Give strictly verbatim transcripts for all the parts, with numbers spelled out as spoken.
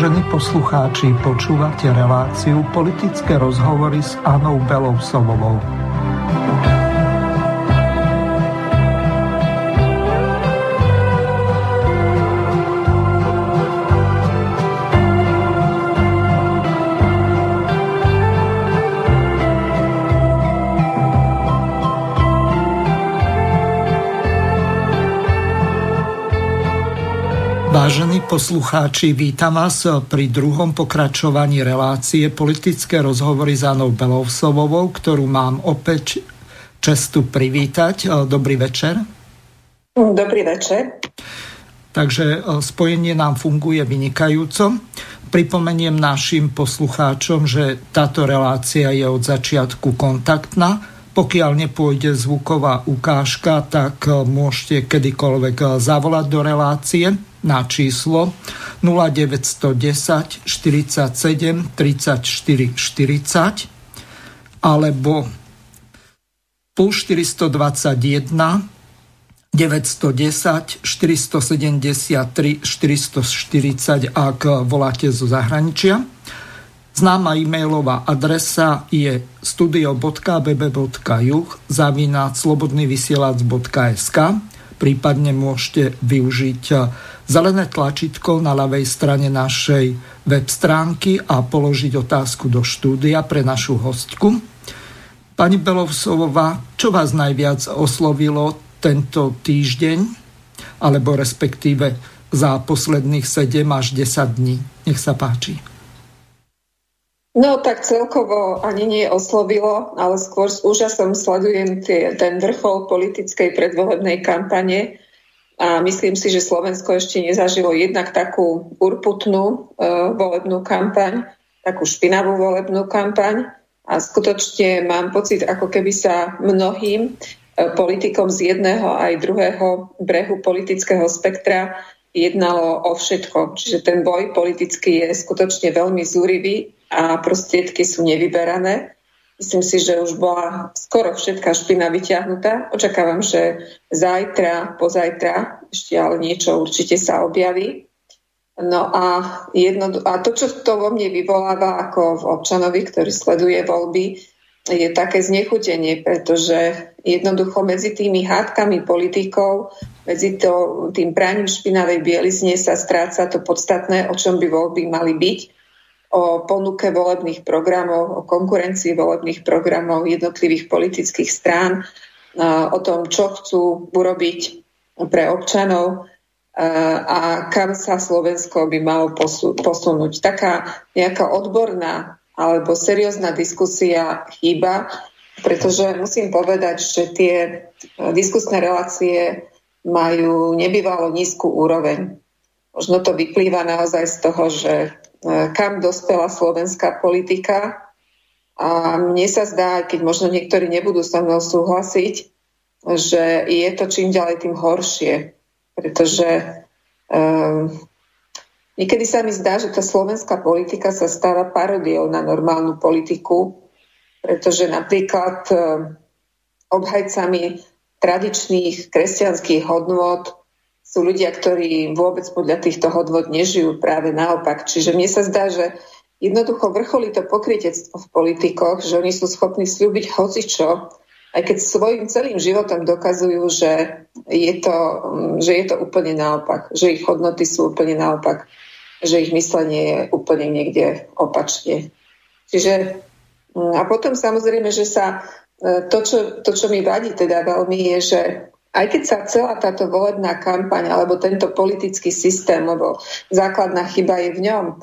Vážení poslucháči, počúvate reláciu Politické rozhovory s Annou Belousovovou. Vážení poslucháči, vítam vás pri druhom pokračovaní relácie Politické rozhovory s Annou Belousovovou, ktorú mám opäť čestu privítať. Dobrý večer. Dobrý večer. Takže spojenie nám funguje vynikajúco. Pripomeniem našim poslucháčom, že táto relácia je od začiatku kontaktná. Pokiaľ nepôjde zvuková ukážka, tak môžete kedykoľvek zavolať do relácie na číslo nula deväť jedna nula štyri sedem tri štyri štyri nula alebo plus štyri dva jeden deväť jeden nula štyri sedem tri štyri štyri nula, ak voláte zo zahraničia. Známa e-mailová adresa je studio bodka bb bodka juh zavináč slobodnyvysielac bodka es ká, prípadne môžete využiť zelené tlačidlo na ľavej strane našej web stránky a položiť otázku do štúdia pre našu hostku. Pani Belousovová, čo vás najviac oslovilo tento týždeň, alebo respektíve za posledných sedem až desať dní? Nech sa páči. No tak celkovo ani nie oslovilo, ale skôr s úžasom sledujem tie, ten vrchol politickej predvolebnej kampane. A myslím si, že Slovensko ešte nezažilo jednak takú urputnú e, volebnú kampaň, takú špinavú volebnú kampaň. A skutočne mám pocit, ako keby sa mnohým e, politikom z jedného aj druhého brehu politického spektra jednalo o všetko. Čiže ten boj politický je skutočne veľmi zúrivý a prostriedky sú nevyberané. Myslím si, že už bola skoro všetká špina vyťahnutá. Očakávam, že zajtra, pozajtra ešte ale niečo určite sa objaví. No a, jedno, a to, čo to vo mne vyvoláva ako v občanovi, ktorý sleduje voľby, je také znechutenie, pretože jednoducho medzi tými hádkami politikov, medzi to, tým praním špinavej bielizne sa stráca to podstatné, o čom by voľby mali byť. O ponuke volebných programov, o konkurencii volebných programov jednotlivých politických strán, o tom, čo chcú urobiť pre občanov a kam sa Slovensko by malo posunúť. Taká nejaká odborná alebo seriózna diskusia chýba, pretože musím povedať, že tie diskusné relácie majú nebývalo nízku úroveň. Možno to vyplýva naozaj z toho, že kam dospela slovenská politika. A mne sa zdá, keď možno niektorí nebudú so mnou súhlasiť, že je to čím ďalej tým horšie. Pretože um, niekedy sa mi zdá, že tá slovenská politika sa stáva paródiou na normálnu politiku, pretože napríklad um, obhajcami tradičných kresťanských hodnôt sú ľudia, ktorí vôbec podľa týchto hodnôt nežijú, práve naopak. Čiže mne sa zdá, že jednoducho vrcholí to pokrytectvo v politikoch, že oni sú schopní sľúbiť hocičo, aj keď svojim celým životom dokazujú, že je to, že je to úplne naopak, že ich hodnoty sú úplne naopak, že ich myslenie je úplne niekde opačne. Čiže a potom samozrejme, že sa to, čo, to, čo mi vadí teda veľmi, je, že aj keď sa celá táto volebná kampaň alebo tento politický systém, lebo základná chyba je v ňom, e,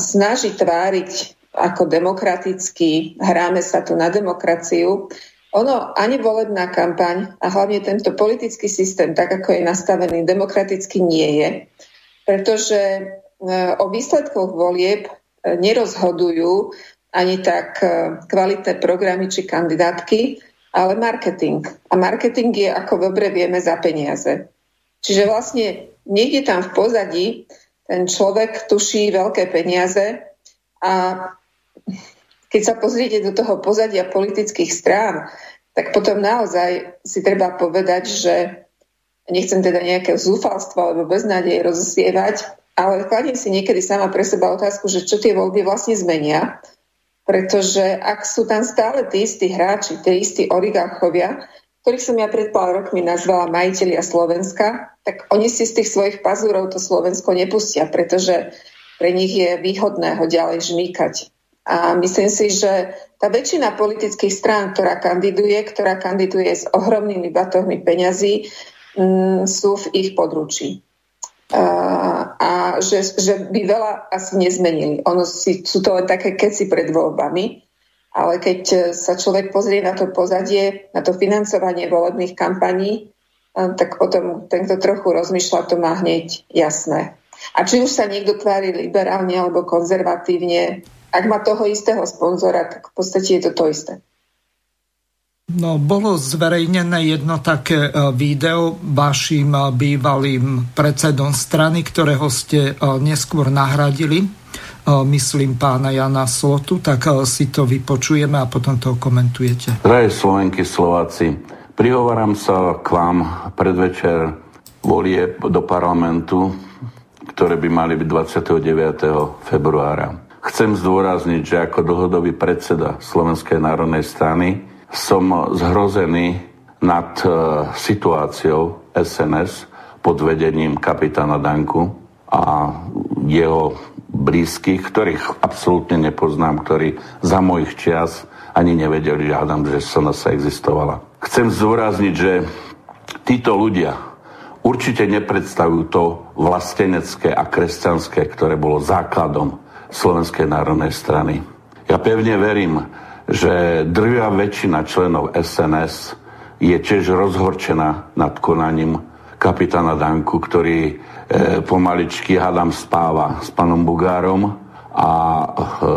snaží tváriť ako demokratický, hráme sa tu na demokraciu, ono ani volebná kampaň a hlavne tento politický systém, tak ako je nastavený, demokraticky nie je. Pretože e, o výsledkoch volieb nerozhodujú ani tak e, kvalitné programy či kandidátky, ale marketing. A marketing je, ako dobre vieme, za peniaze. Čiže vlastne niekde tam v pozadí ten človek tuší veľké peniaze a keď sa pozriete do toho pozadia politických strán, tak potom naozaj si treba povedať, že nechcem teda nejaké zúfalstvo alebo beznádej rozsievať, Ale kladím si niekedy sama pre seba otázku, že čo tie voľby vlastne zmenia, pretože ak sú tam stále tí istí hráči, tí istí oligarchovia, ktorých som ja pred pár rokmi nazvala majitelia Slovenska, tak oni si z tých svojich pazúrov to Slovensko nepustia, pretože pre nich je výhodné ho ďalej žmýkať. A myslím si, že tá väčšina politických strán, ktorá kandiduje, ktorá kandiduje s ohromnými batohmi peňazí, m, sú v ich područí. A, a že, že by veľa asi nezmenili. Ono si, sú to len také keci pred voľbami, ale keď sa človek pozrie na to pozadie, na to financovanie volebných kampaní, tak o tom tento trochu rozmýšľa, to má hneď jasné. A či už sa niekto tvári liberálne alebo konzervatívne, ak má toho istého sponzora, tak v podstate je to to isté. No, bolo zverejnené jedno také video vašim bývalým predsedom strany, ktorého ste neskôr nahradili, myslím pána Jana Slotu, tak si to vypočujeme a potom to komentujete. Drahé Slovenky, Slováci, prihováram sa k vám predvečer volieb do parlamentu, ktoré by mali byť dvadsiateho deviateho februára. Chcem zdôrazniť, že ako dlhodobý predseda Slovenskej národnej strany som zhrozený nad situáciou es en es pod vedením kapitána Danku a jeho blízkych, ktorých absolútne nepoznám, ktorí za mojich čias ani nevedeli, žiadam, že es en es existovala. Chcem zdôrazniť, že títo ľudia určite nepredstavujú to vlastenecké a kresťanské, ktoré bolo základom Slovenskej národnej strany. Ja pevne verím, že drvivá väčšina členov es en es je tiež rozhorčená nad konaním kapitána Danku, ktorý e, pomaličky, hádam, spáva s pánom Bugárom a e,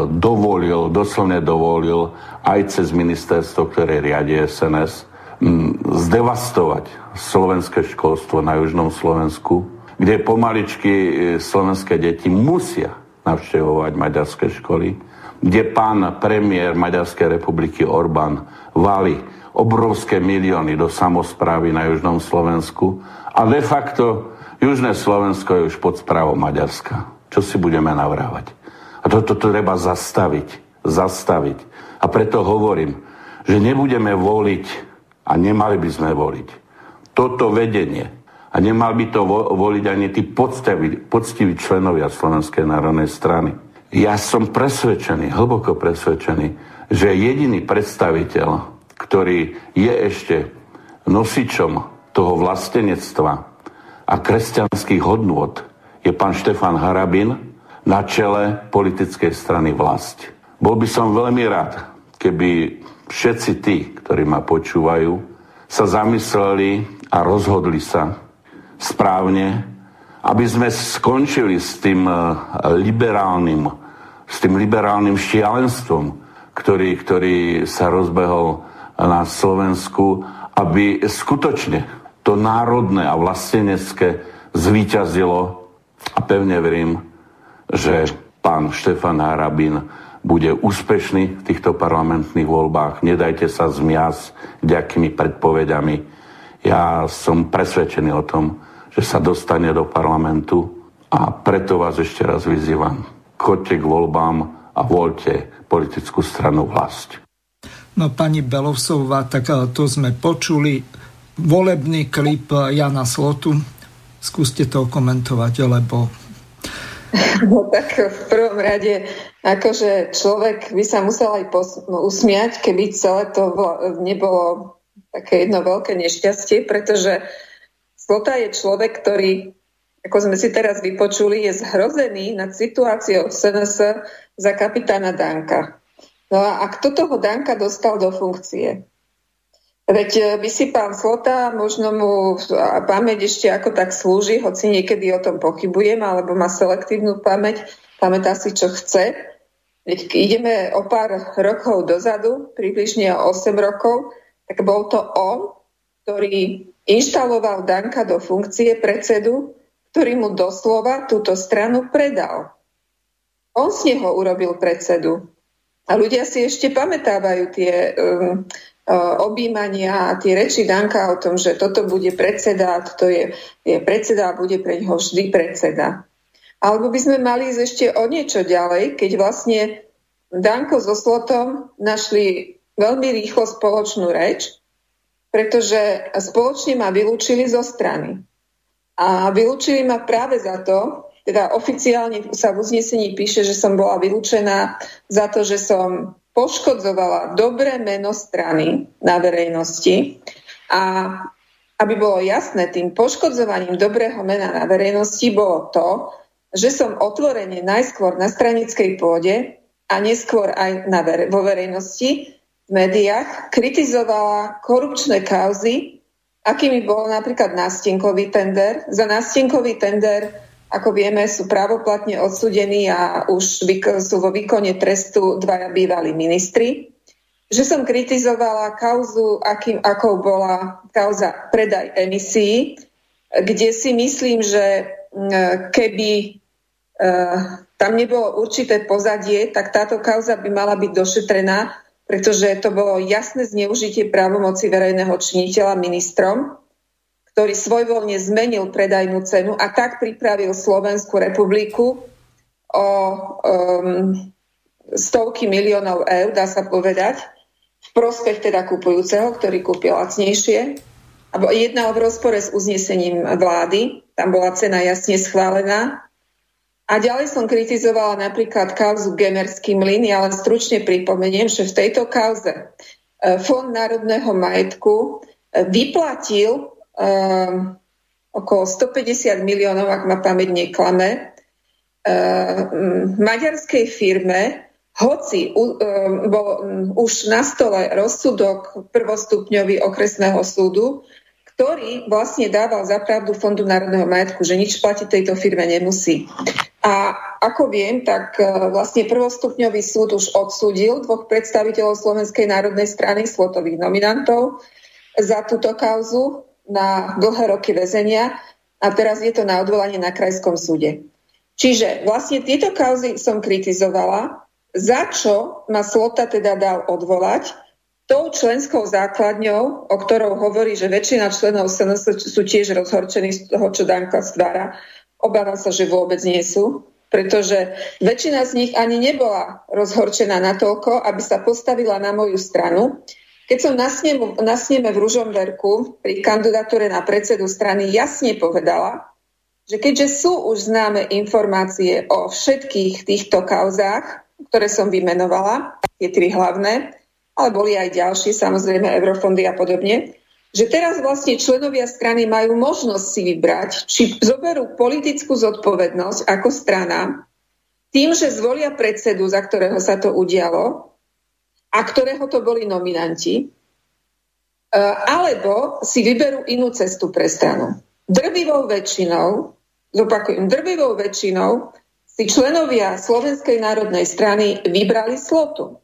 dovolil, doslovne dovolil aj cez ministerstvo, ktoré riadi es en es, m, zdevastovať slovenské školstvo na južnom Slovensku, kde pomaličky slovenské deti musia navštevovať maďarské školy, kde pán premiér Maďarskej republiky Orbán valí obrovské milióny do samosprávy na južnom Slovensku a de facto južné Slovensko je už pod správou Maďarska. Čo si budeme navrávať? A toto treba zastaviť. Zastaviť. A preto hovorím, že nebudeme voliť a nemali by sme voliť toto vedenie. A nemal by to vo- voliť ani tí poctiví, poctiví členovia Slovenskej národnej strany. Ja som presvedčený, hlboko presvedčený, že jediný predstaviteľ, ktorý je ešte nosičom toho vlastenectva a kresťanských hodnôt, je pán Štefan Harabin na čele politickej strany Vlasť. Bol by som veľmi rád, keby všetci tí, ktorí ma počúvajú, sa zamysleli a rozhodli sa správne, aby sme skončili s tým liberálnym, s tým liberálnym šialenstvom, ktorý, ktorý sa rozbehol na Slovensku, aby skutočne to národné a vlastenecké zvíťazilo a pevne verím, že pán Štefan Harabin bude úspešný v týchto parlamentných voľbách. Nedajte sa zmiasť nejakými predpovediami. Ja som presvedčený o tom, že sa dostane do parlamentu a preto vás ešte raz vyzývam. Choďte k voľbám a voľte politickú stranu Vlasť. No pani Belousovová, tak to sme počuli. Volebný klip Jana Slotu. Skúste to komentovať, lebo... No tak v prvom rade, akože človek by sa musel aj pos- no, usmiať, keby celé to nebolo také jedno veľké nešťastie, pretože Slota je človek, ktorý, ako sme si teraz vypočuli, je zhrozený nad situáciou v es en es za kapitána Danka. No a kto toho Danka dostal do funkcie? Veď by si pán Slota, možno mu pamäť ešte ako tak slúži, hoci niekedy o tom pochybujem, alebo má selektívnu pamäť, pamätá si, čo chce. Veď ideme o pár rokov dozadu, približne o osem rokov, tak bol to on, ktorý inštaloval Danka do funkcie predsedu, ktorý mu doslova túto stranu predal. On z neho urobil predsedu. A ľudia si ešte pamätávajú tie um, objímania a tie reči Danka o tom, že toto bude predseda, toto je, je predseda a bude pre ňoho vždy predseda. Alebo by sme mali ísť ešte o niečo ďalej, keď vlastne Danko so Slotom našli veľmi rýchlo spoločnú reč, pretože spoločne ma vylúčili zo strany. A vylúčili ma práve za to, teda oficiálne sa v uznesení píše, že som bola vylúčená za to, že som poškodzovala dobré meno strany na verejnosti. A aby bolo jasné, tým poškodzovaním dobrého mena na verejnosti bolo to, že som otvorene najskôr na stranickej pôde a neskôr aj na ver- vo verejnosti v médiách kritizovala korupčné kauzy, akými bol napríklad nástenkový tender. Za nástenkový tender, ako vieme, sú právoplatne odsúdení a už vyk- sú vo výkone trestu dvaja bývalí ministri. Že som kritizovala kauzu, akým, akou bola kauza predaj emisií, kde si myslím, že keby tam nebolo určité pozadie, tak táto kauza by mala byť došetrená, pretože to bolo jasné zneužitie právomoci verejného činiteľa ministrom, ktorý svojvoľne zmenil predajnú cenu a tak pripravil Slovenskú republiku o um, stovky miliónov eur, dá sa povedať, v prospech teda kupujúceho, ktorý kúpil lacnejšie. Jednal v rozpore s uznesením vlády, tam bola cena jasne schválená. A ďalej som kritizovala napríklad kauzu Gemerský mlyn. Ja len stručne pripomeniem, že v tejto kauze Fond národného majetku vyplatil um, okolo stopäťdesiat miliónov, ak ma pamäť neklame, um, maďarskej firme, hoci bol už na stole rozsudok prvostupňový okresného súdu, ktorý vlastne dával zapravdu Fondu národného majetku, že nič platiť tejto firme nemusí. A ako viem, tak vlastne prvostupňový súd už odsúdil dvoch predstaviteľov Slovenskej národnej strany, slotových nominantov, za túto kauzu na dlhé roky väzenia a teraz je to na odvolanie na krajskom súde. Čiže vlastne tieto kauzy som kritizovala, za čo ma Slota teda dal odvolať tou členskou základňou, o ktorou hovorí, že väčšina členov es en es sú tiež rozhorčení z toho, čo Danka stvára. Obávam sa, že vôbec nie sú, pretože väčšina z nich ani nebola rozhorčená natoľko, aby sa postavila na moju stranu. Keď som na sneme, na sneme v Ružomberku pri kandidatúre na predsedu strany jasne povedala, že keďže sú už známe informácie o všetkých týchto kauzách, ktoré som vymenovala, tie tri hlavné, ale boli aj ďalšie, samozrejme eurofondy a podobne, že teraz vlastne členovia strany majú možnosť si vybrať, či zoberú politickú zodpovednosť ako strana tým, že zvolia predsedu, za ktorého sa to udialo a ktorého to boli nominanti, alebo si vyberú inú cestu pre stranu. Drvivou väčšinou, zopakujem, drvivou väčšinou si členovia Slovenskej národnej strany vybrali Slotu.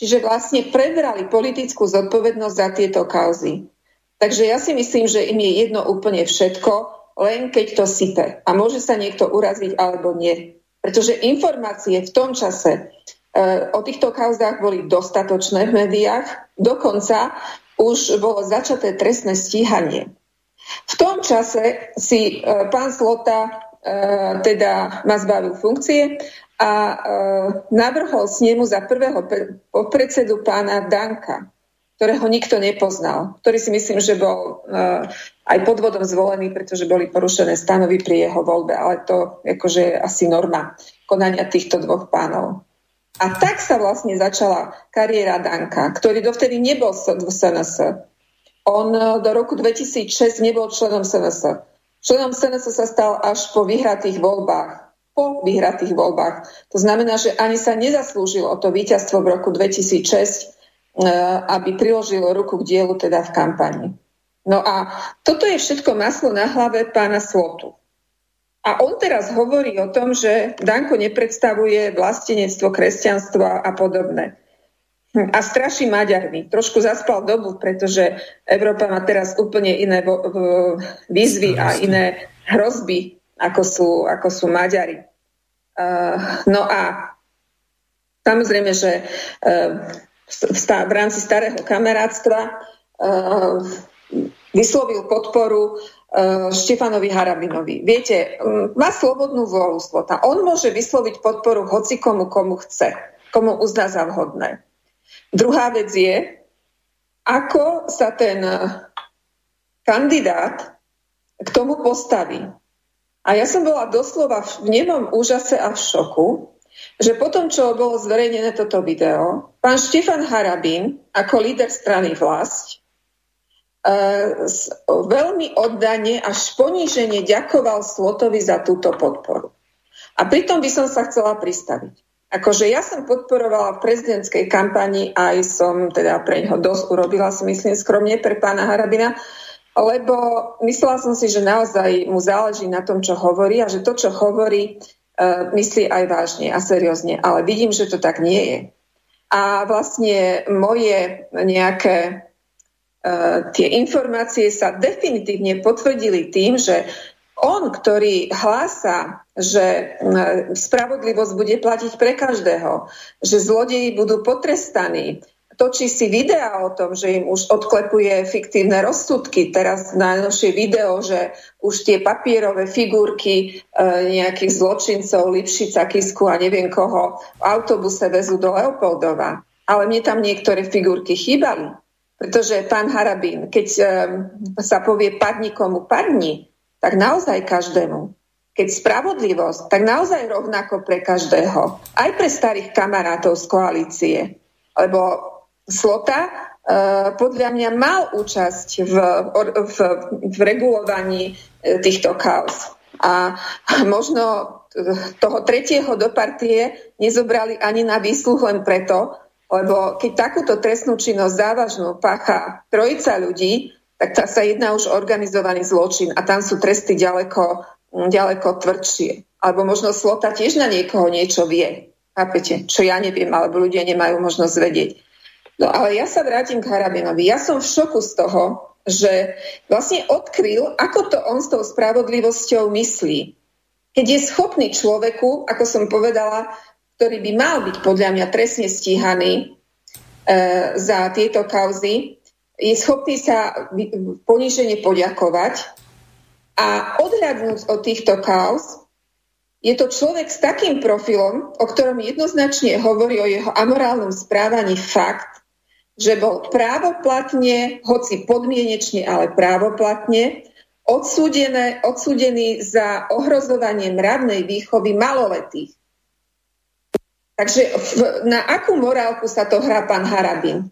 Čiže vlastne prebrali politickú zodpovednosť za tieto kauzy. Takže ja si myslím, že im je jedno úplne všetko, len keď to sype. A môže sa niekto uraziť alebo nie. Pretože informácie v tom čase e, o týchto kauzách boli dostatočné v médiách. Dokonca už bolo začaté trestné stíhanie. V tom čase si e, pán Slota teda ma zbavil funkcie a navrhol snemu za prvého podpredsedu pána Danka, ktorého nikto nepoznal, ktorý si myslím, že bol aj podvodom zvolený, pretože boli porušené stanovy pri jeho voľbe, ale to akože je asi norma konania týchto dvoch pánov. A tak sa vlastne začala kariéra Danka, ktorý dovtedy nebol v es en es. On do roku dvetisícšesť nebol členom es en es. Členom es en es sa stal až po vyhratých voľbách. Po vyhratých voľbách. To znamená, že ani sa nezaslúžil o to víťazstvo v roku dvetisícšesť, aby priložilo ruku k dielu teda v kampani. No a toto je všetko maslo na hlave pána Slotu. A on teraz hovorí o tom, že Danko nepredstavuje vlastenectvo, kresťanstva a podobné. A straší Maďarmi. Trošku zaspal dobu, pretože Európa má teraz úplne iné výzvy a iné hrozby, ako sú, ako sú Maďari. No a samozrejme, že v rámci starého kamarátstva vyslovil podporu Štefanovi Harabinovi. Viete, má slobodnú vôľu Slota. On môže vysloviť podporu hoci komu, komu chce, komu uzná za vhodné. Druhá vec je, ako sa ten kandidát k tomu postaví. A ja som bola doslova v nemom úžase a v šoku, že potom, čo bolo zverejnené toto video, pán Štefan Harabin ako líder strany Vlasť veľmi oddane až ponížene ďakoval Slotovi za túto podporu. A pritom by som sa chcela pristaviť. Akože ja som podporovala v prezidentskej kampani, aj som teda pre ňoho dosť urobila, si myslím skromne, pre pána Harabina, lebo myslela som si, že naozaj mu záleží na tom, čo hovorí a že to, čo hovorí, myslí aj vážne a seriózne. Ale vidím, že to tak nie je. A vlastne moje nejaké tie informácie sa definitívne potvrdili tým, že on, ktorý hlása, že spravodlivosť bude platiť pre každého, že zlodeji budú potrestaní, točí si videá o tom, že im už odklepuje fiktívne rozsudky, teraz najnovšie video, že už tie papierové figurky nejakých zločincov, Lipšica, Kisku a neviem koho, v autobuse vezú do Leopoldova. Ale mne tam niektoré figurky chýbali. Pretože pán Harabin, keď sa povie padni komu padni, tak naozaj každému. Keď spravodlivosť, tak naozaj rovnako pre každého. Aj pre starých kamarátov z koalície. Lebo Slota podľa mňa mal účasť v, v, v regulovaní týchto kaos. A možno toho tretieho do partie nezobrali ani na výsluh len preto, lebo keď takúto trestnú činnosť závažnú pácha trojica ľudí, tak tá sa jedná už organizovaný zločin a tam sú tresty ďaleko, ďaleko tvrdšie. Alebo možno Slota tiež na niekoho niečo vie. Chápete? Čo ja neviem, alebo ľudia nemajú možnosť vedieť. No ale ja sa vrátim k Harabinovi. Ja som v šoku z toho, že vlastne odkryl, ako to on s tou spravodlivosťou myslí. Keď je schopný človeku, ako som povedala, ktorý by mal byť podľa mňa trestne stíhaný e, za tieto kauzy, je schopný sa ponížene poďakovať a odhľadnúť od týchto kauz. Je to človek s takým profilom, o ktorom jednoznačne hovorí o jeho amorálnom správaní fakt, že bol právoplatne, hoci podmienečne, ale právoplatne, odsúdené, odsúdený za ohrozovanie mravnej výchovy maloletých. Takže na akú morálku sa to hrá pán Harabin?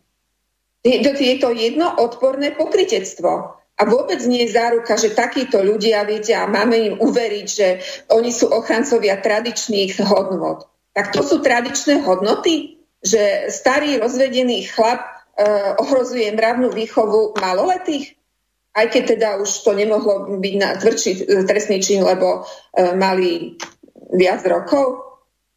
Je to jedno odporné pokrytectvo. A vôbec nie je záruka, že takíto ľudia, viete, a máme im uveriť, že oni sú ochrancovia tradičných hodnot. Tak to sú tradičné hodnoty? Že starý rozvedený chlap e, ohrozuje mravnú výchovu maloletých? Aj keď teda už to nemohlo byť na tvrdší trestný čin, lebo e, mali viac rokov?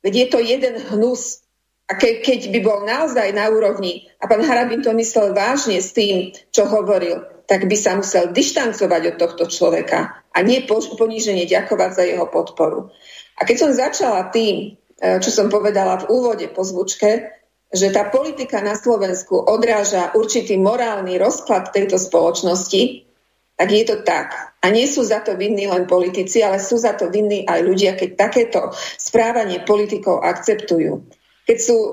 Veď je to jeden hnus. A ke, keď by bol naozaj na úrovni, a pán Harabin to myslel vážne s tým, čo hovoril, tak by sa musel dištancovať od tohto človeka a nie ponížene ďakovať za jeho podporu. A keď som začala tým, čo som povedala v úvode po zvučke, že tá politika na Slovensku odráža určitý morálny rozklad tejto spoločnosti, tak je to tak. A nie sú za to vinní len politici, ale sú za to vinní aj ľudia, keď takéto správanie politikov akceptujú. Keď sú e,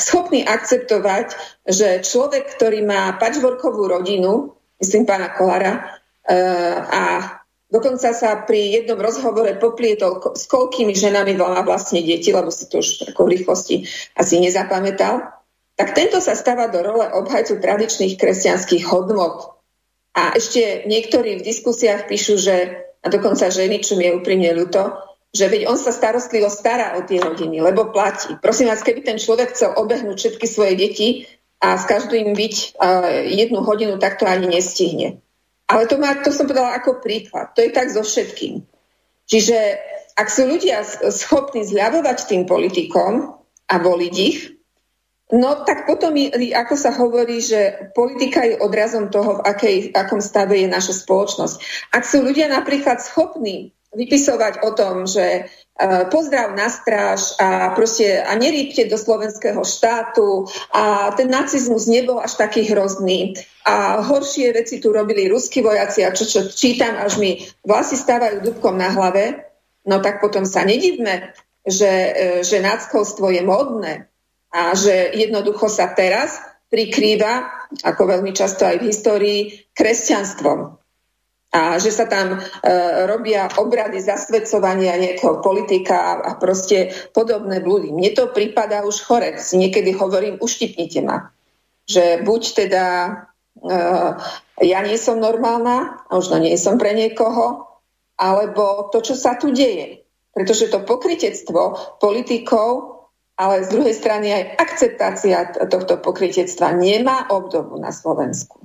schopní akceptovať, že človek, ktorý má pačvorkovú rodinu, myslím pána Kolára, e, a dokonca sa pri jednom rozhovore poplietol, s koľkými ženami má vlastne deti, lebo si to už v takou rýchlosti asi nezapamätal, tak tento sa stáva do role obhajcu tradičných kresťanských hodnot. A ešte niektorí v diskusiách píšu, že, a dokonca ženy, čo mi je úprimne ľúto, že veď on sa starostlivo stará o tie rodiny, lebo platí. Prosím vás, keby ten človek chcel obehnúť všetky svoje deti a s každým byť uh, jednu hodinu, tak to ani nestihne. Ale to, má, to som podala ako príklad. To je tak so všetkým. Čiže ak sú ľudia schopní zľavovať tým politikom a voliť ich, no tak potom, ako sa hovorí, že politika je odrazom toho, v, akej, v akom stave je naša spoločnosť. Ak sú ľudia napríklad schopní vypisovať o tom, že pozdrav na stráž a, proste, a nerýpte do slovenského štátu a ten nacizmus nebol až taký hrozný a horšie veci tu robili ruskí vojaci a čo, čo čítam, až mi vlasy stávajú dúbkom na hlave, no tak potom sa nedivme, že, že náckovstvo je modné a že jednoducho sa teraz prikrýva, ako veľmi často aj v histórii, kresťanstvom. A že sa tam e, robia obrady zasvedcovania nejakého politika a proste podobné blúdy. Mne to prípada už chorec. Niekedy hovorím, uštipnite ma. Že buď teda e, ja nie som normálna, a možno nie som pre niekoho, alebo to, čo sa tu deje. Pretože to pokrytectvo politikov, ale z druhej strany aj akceptácia tohto pokrytectva nemá obdobu na Slovensku.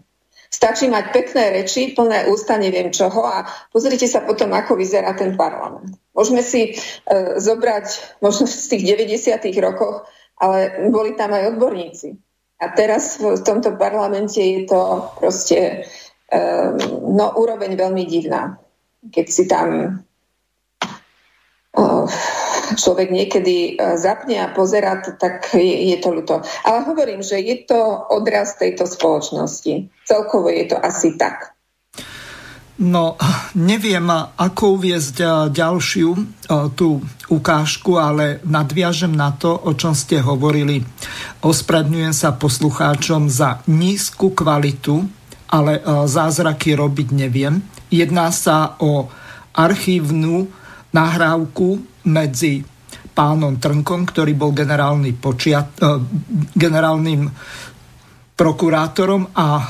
Stačí mať pekné reči, plné ústa, neviem čoho a pozrite sa potom, ako vyzerá ten parlament. Môžeme si e, zobrať, možno z tých deväťdesiatych rokoch, ale boli tam aj odborníci. A teraz v tomto parlamente je to proste e, no, úroveň veľmi divná. Keď si tam e, človek niekedy zapne a pozerá, tak je, je to ľúto. Ale hovorím, že je to odraz tejto spoločnosti. Celkovo je to asi tak. No, neviem, ako uviesť ďalšiu tú ukážku, ale nadviažem na to, o čom ste hovorili. Ospravedlňujem sa poslucháčom za nízku kvalitu, ale zázraky robiť neviem. Jedná sa o archívnu nahrávku medzi pánom Trnkom, ktorý bol generálny počiat, eh, generálnym prokurátorom a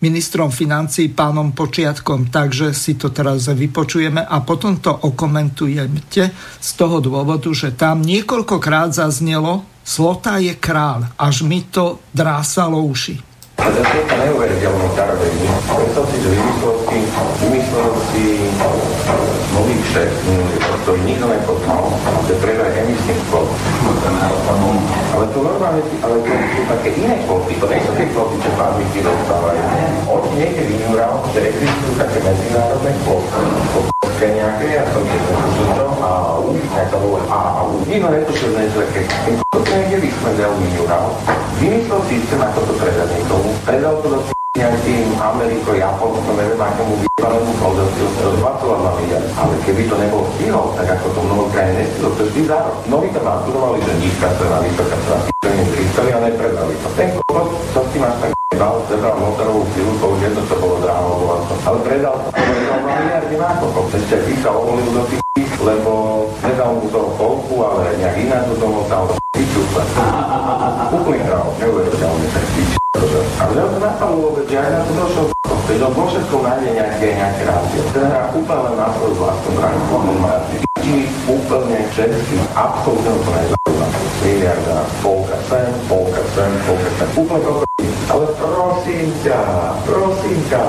ministrom financií pánom Počiatkom. Takže si to teraz vypočujeme a potom to okomentujete z toho dôvodu, že tam niekoľkokrát zaznelo Slota je kráľ, až mi to drásalo uši. A za Slota neuveriteľnú tarvejú. Predstav si, že vymyslel si nový šéf, to nikto nepotral, že treba je emisný kvót. Ale to normálne, ale to sú také iné kvóty, to nie sú tie kvóty, čo pánvici dostávajú. On niekedy vyúral, že existujú také medzinárodné kvóty, kvóty nejaké, ja som si to a už nejaká bolo a a už. Iné je to, čo znežle, keď to niekedy smedel vyúral, vymyslel systém, ako to predať niekomu, predal to do nejakým Ameriko, Japonsko, neviem akomu výbanému koldelstvu, rozbatoval na výjad. Ale keby to nebolo stíhol, tak ako to mnoho krajín nestilo, to je vždy zároveň. Noví to nastudovali, že nízka cena, vysoká cena, výsledný prístori a nepredali to. Ten kolod, čo si máš tak dal, zebral motorovú silu, to už jedno, čo bolo dráho, bolo to. Ale predal to, to je na výjadný nákopov. Ešte písal ovolil do tých, lebo nedal mu toho polku, ale nejak iná do toho dal do výčúpa. Úplný král, neuveriteľný taký. A mňa to napadlo vôbec, že aj na to došlo s***om, keď on vo všetkom nájde nejaké, nejaké rácio. Ten hrá úplne na svoju vlastnú bránu, on má vždy úplne českým, absolútne to najzaujíma. Miliarda, polka sem, polka sem, polka sem, úplne to k***im. Ale prosím ťa, prosím ťa,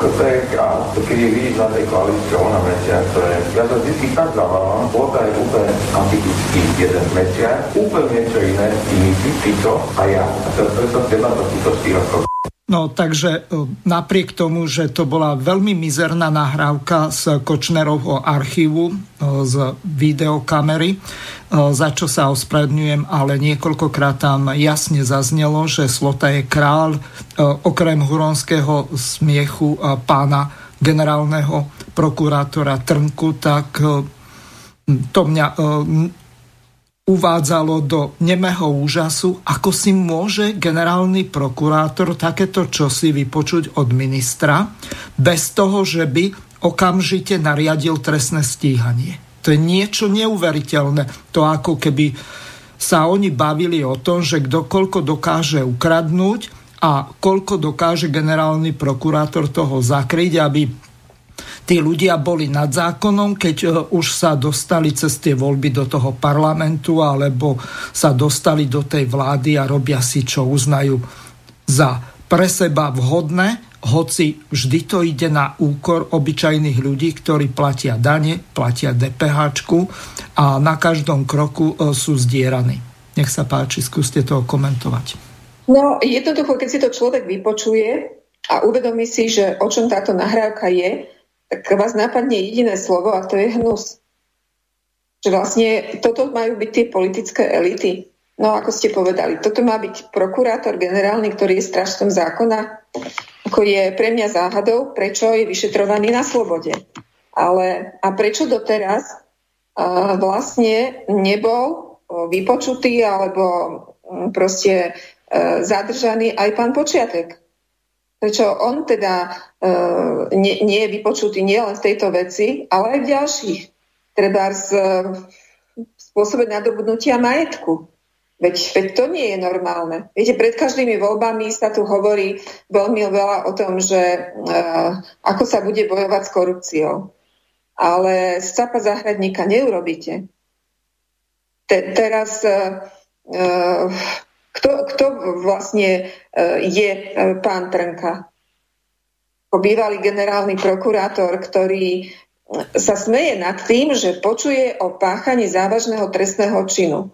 to je krát, to keď je vidieť na tej koalícii, ona mesiac, to je, ja to vždy tak zavávam, Slota je úplne antipický jeden mesiac, úplne niečo iné, ty myslíš, ty to a ja. A to je to jedna do týchto štyroch. No takže napriek tomu, že to bola veľmi mizerná nahrávka z Kočnerovho archívu, z videokamery, za čo sa ospravedlňujem, ale niekoľkokrát tam jasne zaznelo, že Slota je kráľ, okrem huronského smiechu pána generálneho prokurátora Trnku, tak to mňa uvádzalo do nemého úžasu, ako si môže generálny prokurátor takéto čosi vypočuť od ministra bez toho, že by okamžite nariadil trestné stíhanie. To je niečo neuveriteľné. To ako keby sa oni bavili o tom, že kdokoľko dokáže ukradnúť a koľko dokáže generálny prokurátor toho zakryť, aby tí ľudia boli nad zákonom, keď už sa dostali cez tie voľby do toho parlamentu alebo sa dostali do tej vlády a robia si, čo uznajú za pre seba vhodné, hoci vždy to ide na úkor obyčajných ľudí, ktorí platia dane, platia DPHčku a na každom kroku sú zdieraní. Nech sa páči, skúste to komentovať. No, jednoducho, keď si to človek vypočuje a uvedomí si, že o čom táto nahrávka je, tak vás napadne jediné slovo a to je hnus. Že vlastne toto majú byť tie politické elity. No ako ste povedali, toto má byť prokurátor generálny, ktorý je strážcom zákona, ako je pre mňa záhadou, prečo je vyšetrovaný na slobode. Ale a prečo doteraz uh, vlastne nebol uh, vypočutý alebo um, proste uh, zadržaný aj pán Počiatek? Prečo on teda uh, nie, nie je vypočutý nielen v tejto veci, ale aj v ďalších. Trebárs uh, v spôsobe nadobudnutia majetku. Veď, veď to nie je normálne. Viete, pred každými voľbami sa tu hovorí veľmi veľa o tom, že e, ako sa bude bojovať s korupciou. Ale z capa záhradníka neurobíte. Te, teraz e, kto, kto vlastne je pán Trnka? Bývalý generálny prokurátor, ktorý sa smeje nad tým, že počuje o páchaní závažného trestného činu.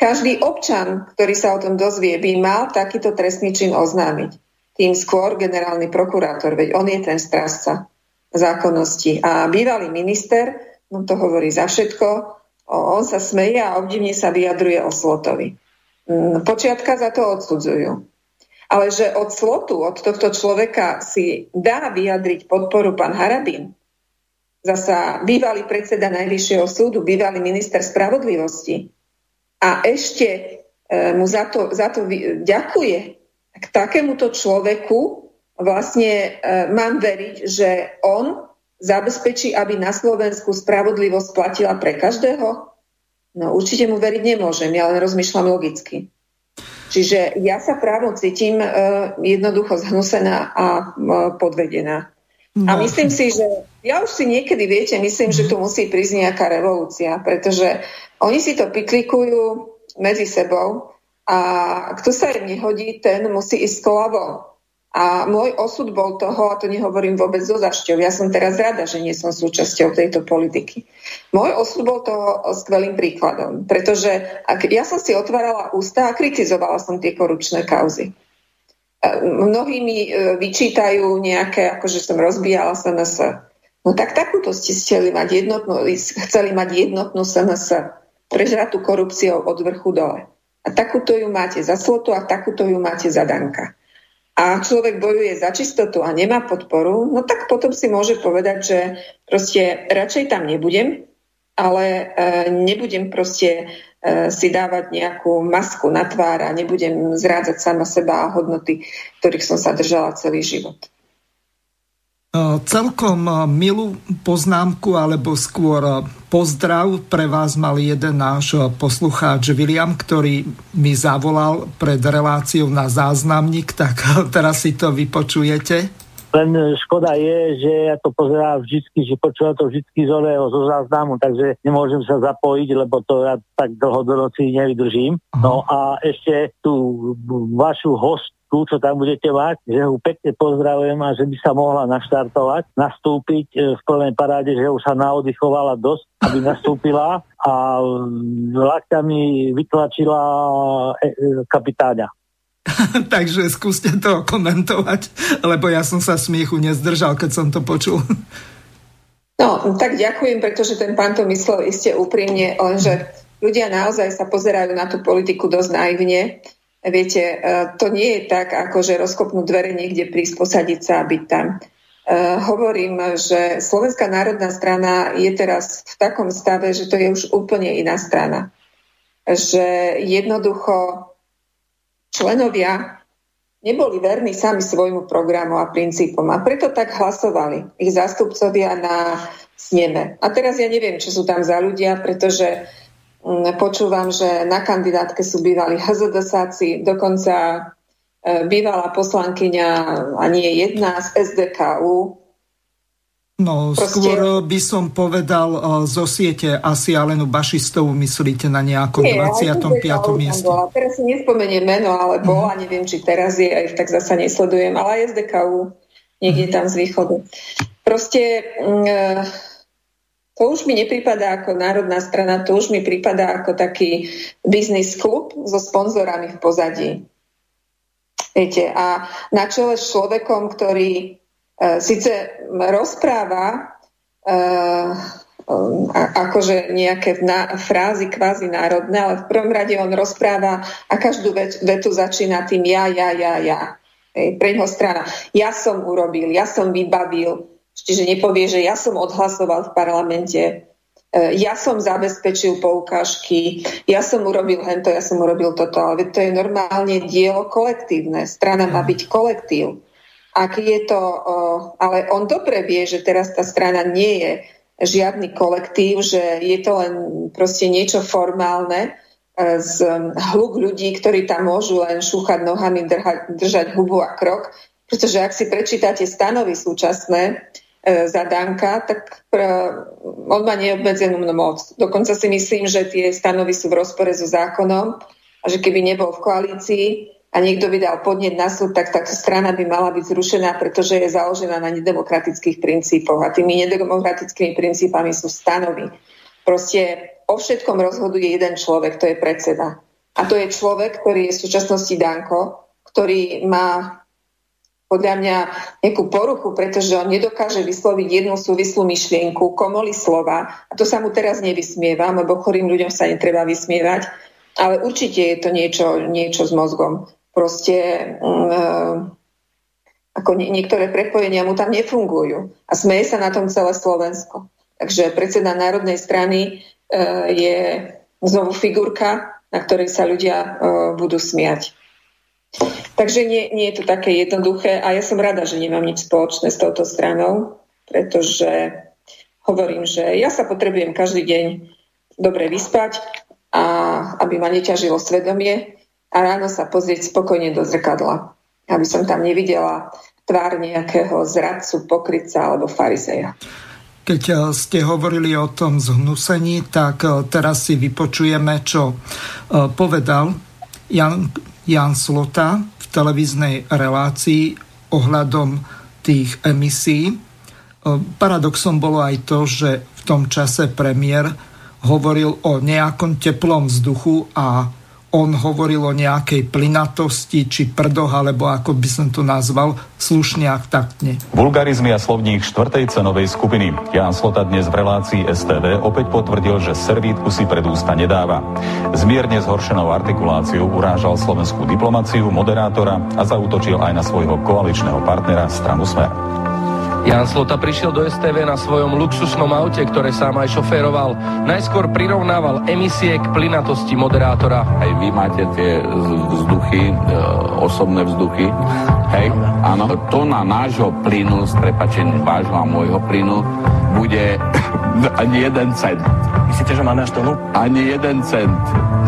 Každý občan, ktorý sa o tom dozvie, by mal takýto trestný čin oznámiť. Tým skôr generálny prokurátor, veď on je ten strážca zákonnosti. A bývalý minister, on to hovorí za všetko, on sa smeje a obdivne sa vyjadruje o Slotovi. Počiatka za to odsudzujú. Ale že od Slotu, od tohto človeka si dá vyjadriť podporu pán Harabin, zasa bývalý predseda Najvyššieho súdu, bývalý minister spravodlivosti, a ešte mu za to, za to ďakuje. K takémuto človeku vlastne mám veriť, že on zabezpečí, aby na Slovensku spravodlivosť platila pre každého? No určite mu veriť nemôžem, ja len rozmýšľam logicky. Čiže ja sa právom cítim jednoducho zhnusená a podvedená. No. A myslím si, že ja už si niekedy, viete, myslím, že tu musí prísť nejaká revolúcia, pretože oni si to piklikujú medzi sebou a kto sa im nehodí, ten musí ísť kolavou. A môj osud bol toho, a to nehovorím vôbec so zašťou, ja som teraz rada, že nie som súčasťou tejto politiky. Môj osud bol toho skvelým príkladom, pretože ja som si otvárala ústa a kritizovala som tie korupčné kauzy. Mnohí mi vyčítajú nejaké, akože som rozbíjala es en es. No tak takúto ste chceli mať jednotnú, chceli mať jednotnú es en es, prežratú korupciou od vrchu dole. A takúto ju máte za Slotu a takúto ju máte za Danka. A človek bojuje za čistotu a nemá podporu, no tak potom si môže povedať, že proste radšej tam nebudem, ale nebudem proste si dávať nejakú masku na tvár a nebudem zrádzať sama seba a hodnoty, ktorých som sa držala celý život. Celkom milú poznámku, alebo skôr pozdrav pre vás mal jeden náš poslucháč William, ktorý mi zavolal pred reláciou na záznamník, tak teraz si to vypočujete. Len škoda je, že ja to pozerám vždycky, že počúvam to vždycky z oného zo záznamu, takže nemôžem sa zapojiť, lebo to ja tak dlho do noci nevydržím. No a ešte tú vašu hostku, čo tam budete mať, že ju pekne pozdravujem a že by sa mohla naštartovať, nastúpiť v plnej paráde, že už sa naoddychovala dosť, aby nastúpila a lakťami vytlačila kapitáňa. Takže skúste to komentovať, lebo ja som sa smiechu nezdržal, keď som to počul. No, tak ďakujem, pretože ten pán to myslel iste úprimne, lenže ľudia naozaj sa pozerajú na tú politiku dosť naivne. Viete, to nie je tak, akože rozkopnú dvere niekde prísť, posadiť sa a byť tam. Hovorím, že Slovenská národná strana je teraz v takom stave, že to je už úplne iná strana. Že jednoducho členovia neboli verní sami svojmu programu a princípom a preto tak hlasovali ich zástupcovia na sneme. A teraz ja neviem, čo sú tam za ľudia, pretože počúvam, že na kandidátke sú bývali há zet dé sáci, dokonca bývalá poslankyňa a nie jedna z es dé ká ú. No, proste skôr by som povedal zo siete asi Alenu Bašistovú, myslíte na nejakom nie, dvadsiatom piatom mieste. Teraz si nespomeniem meno, ale bola, mm-hmm. neviem, či teraz je, aj tak zasa nesledujem, ale aj es dé ká ú, niekde mm-hmm. tam z východu. Proste to už mi nepripadá ako národná strana, to už mi pripadá ako taký biznis klub so sponzorami v pozadí. Viete, a na čele s človekom, ktorý síce rozpráva akože nejaké frázy kvázi národné, ale v prvom rade on rozpráva a každú vetu začína tým ja, ja, ja, ja. Preňho strana. Ja som urobil, ja som vybavil, čiže nepovie, že ja som odhlasoval v parlamente, ja som zabezpečil poukážky, ja som urobil hento, ja som urobil toto, ale to je normálne dielo kolektívne. Strana má byť kolektív. Ak je to, ale on dobre vie, že teraz tá strana nie je žiadny kolektív, že je to len proste niečo formálne z hluk ľudí, ktorí tam môžu len šúchať nohami, drhať, držať hubu a krok. Pretože ak si prečítate stanovy súčasné e, za Danka, tak pr- on má neobmedzenú moc. Dokonca si myslím, že tie stanovy sú v rozpore so zákonom a že keby nebol v koalícii a niekto by dal podnet na súd, tak táto strana by mala byť zrušená, pretože je založená na nedemokratických princípoch. A tými nedemokratickými princípami sú stanovy. Proste o všetkom rozhoduje jeden človek, to je predseda. A to je človek, ktorý je v súčasnosti Danko, ktorý má podľa mňa nejakú poruchu, pretože on nedokáže vysloviť jednu súvislú myšlienku, komolí slova. A to sa mu teraz nevysmievam, lebo chorým ľuďom sa netreba vysmievať. Ale určite je to niečo, niečo s mozgom. Proste um, ako nie, niektoré prepojenia mu tam nefungujú. A smeje sa na tom celé Slovensko. Takže predseda Národnej strany uh, je znovu figurka, na ktorej sa ľudia uh, budú smiať. Takže nie, nie je to také jednoduché a ja som rada, že nemám nič spoločné s touto stranou, pretože hovorím, že ja sa potrebujem každý deň dobre vyspať a aby ma neťažilo svedomie a ráno sa pozrieť spokojne do zrkadla, aby som tam nevidela tvár nejakého zradcu, pokrytca alebo farizeja. Keď ste hovorili o tom zhnusení, tak teraz si vypočujeme, čo povedal Jan Jana Slota v televíznej relácii ohľadom tých emisí. Paradoxom bolo aj to, že v tom čase premiér hovoril o nejakom teplom vzduchu a on hovoril o nejakej plynatosti či prdoch, alebo ako by som to nazval, slušne a taktne. Vulgarizmy a slovník štvrtej cenovej skupiny. Ján Slota dnes v relácii es té vé opäť potvrdil, že servítku si pred ústa nedáva. S mierne zhoršenou artikuláciou urážal slovenskú diplomáciu, moderátora a zaútočil aj na svojho koaličného partnera stranu Smer. Ján Slota prišiel do es té vé na svojom luxusnom aute, ktoré sám aj šoféroval. Najskôr prirovnával emisie k plynatosti moderátora. Hej, vy máte tie vzduchy, osobné vzduchy. Hej, áno. Tona nášho plynu, s prepačením vášho a môjho plynu, bude ani jeden cent. Myslíte, že máme až tonu? Ani jeden cent.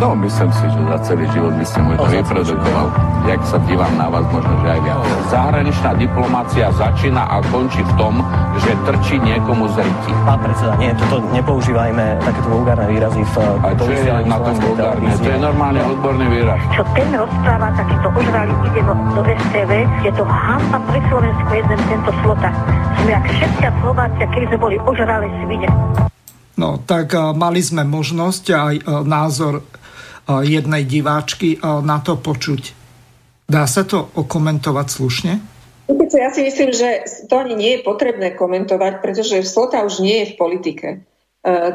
No, myslím si, že za celý život by ste môj to vyprodukoval. Jak sa dívam na vás, možno, že aj viac. Zahraničná diplomácia začína a končí v tom, že trčí niekomu z ryti. Pán predseda, nie, toto nepoužívajme takéto vulgárne výrazy v... A čo je na tom vulgárne? To je normálne odborný výraz. Čo ten rozpráva, takýto ožrali ide do, do es té vé, je to hanba pre Slovensku, jeden tento Slota. Sme jak všetci Slovácia, keď sme boli ožrali svine. No, tak uh, mali sme možnosť aj uh, názor uh, jednej diváčky uh, na to počuť. Dá sa to okomentovať slušne? Ja si myslím, že to ani nie je potrebné komentovať, pretože Slota už nie je v politike.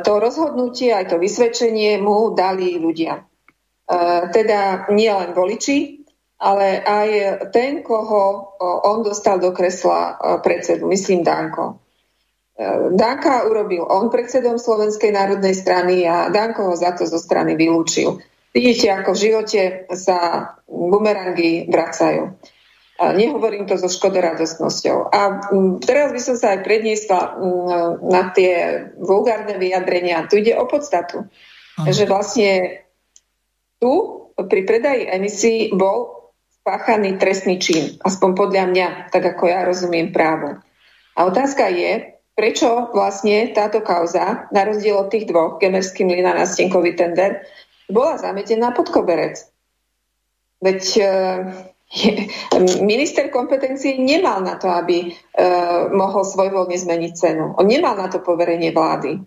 To rozhodnutie, aj to vysvedčenie mu dali ľudia. Teda nie len voliči, ale aj ten, koho on dostal do kresla predsedu, myslím Danko. Danka urobil on predsedom Slovenskej národnej strany a Danko ho za to zo strany vylúčil. Vidíte, ako v živote sa bumerangy vracajú. Nehovorím to so škodoradosnosťou. A teraz by som sa aj predniesla na tie vulgárne vyjadrenia. Tu ide o podstatu. Aha. Že vlastne tu pri predaji emisí bol spáchaný trestný čin. Aspoň podľa mňa, tak ako ja rozumiem právo. A otázka je, prečo vlastne táto kauza, na rozdiel od tých dvoch, Gemerský mlyn a Nastenkový tender, bola zametená pod koberec. Veď... Je, minister kompetencií nemal na to, aby e, mohol svojvoľne zmeniť cenu. On nemal na to poverenie vlády.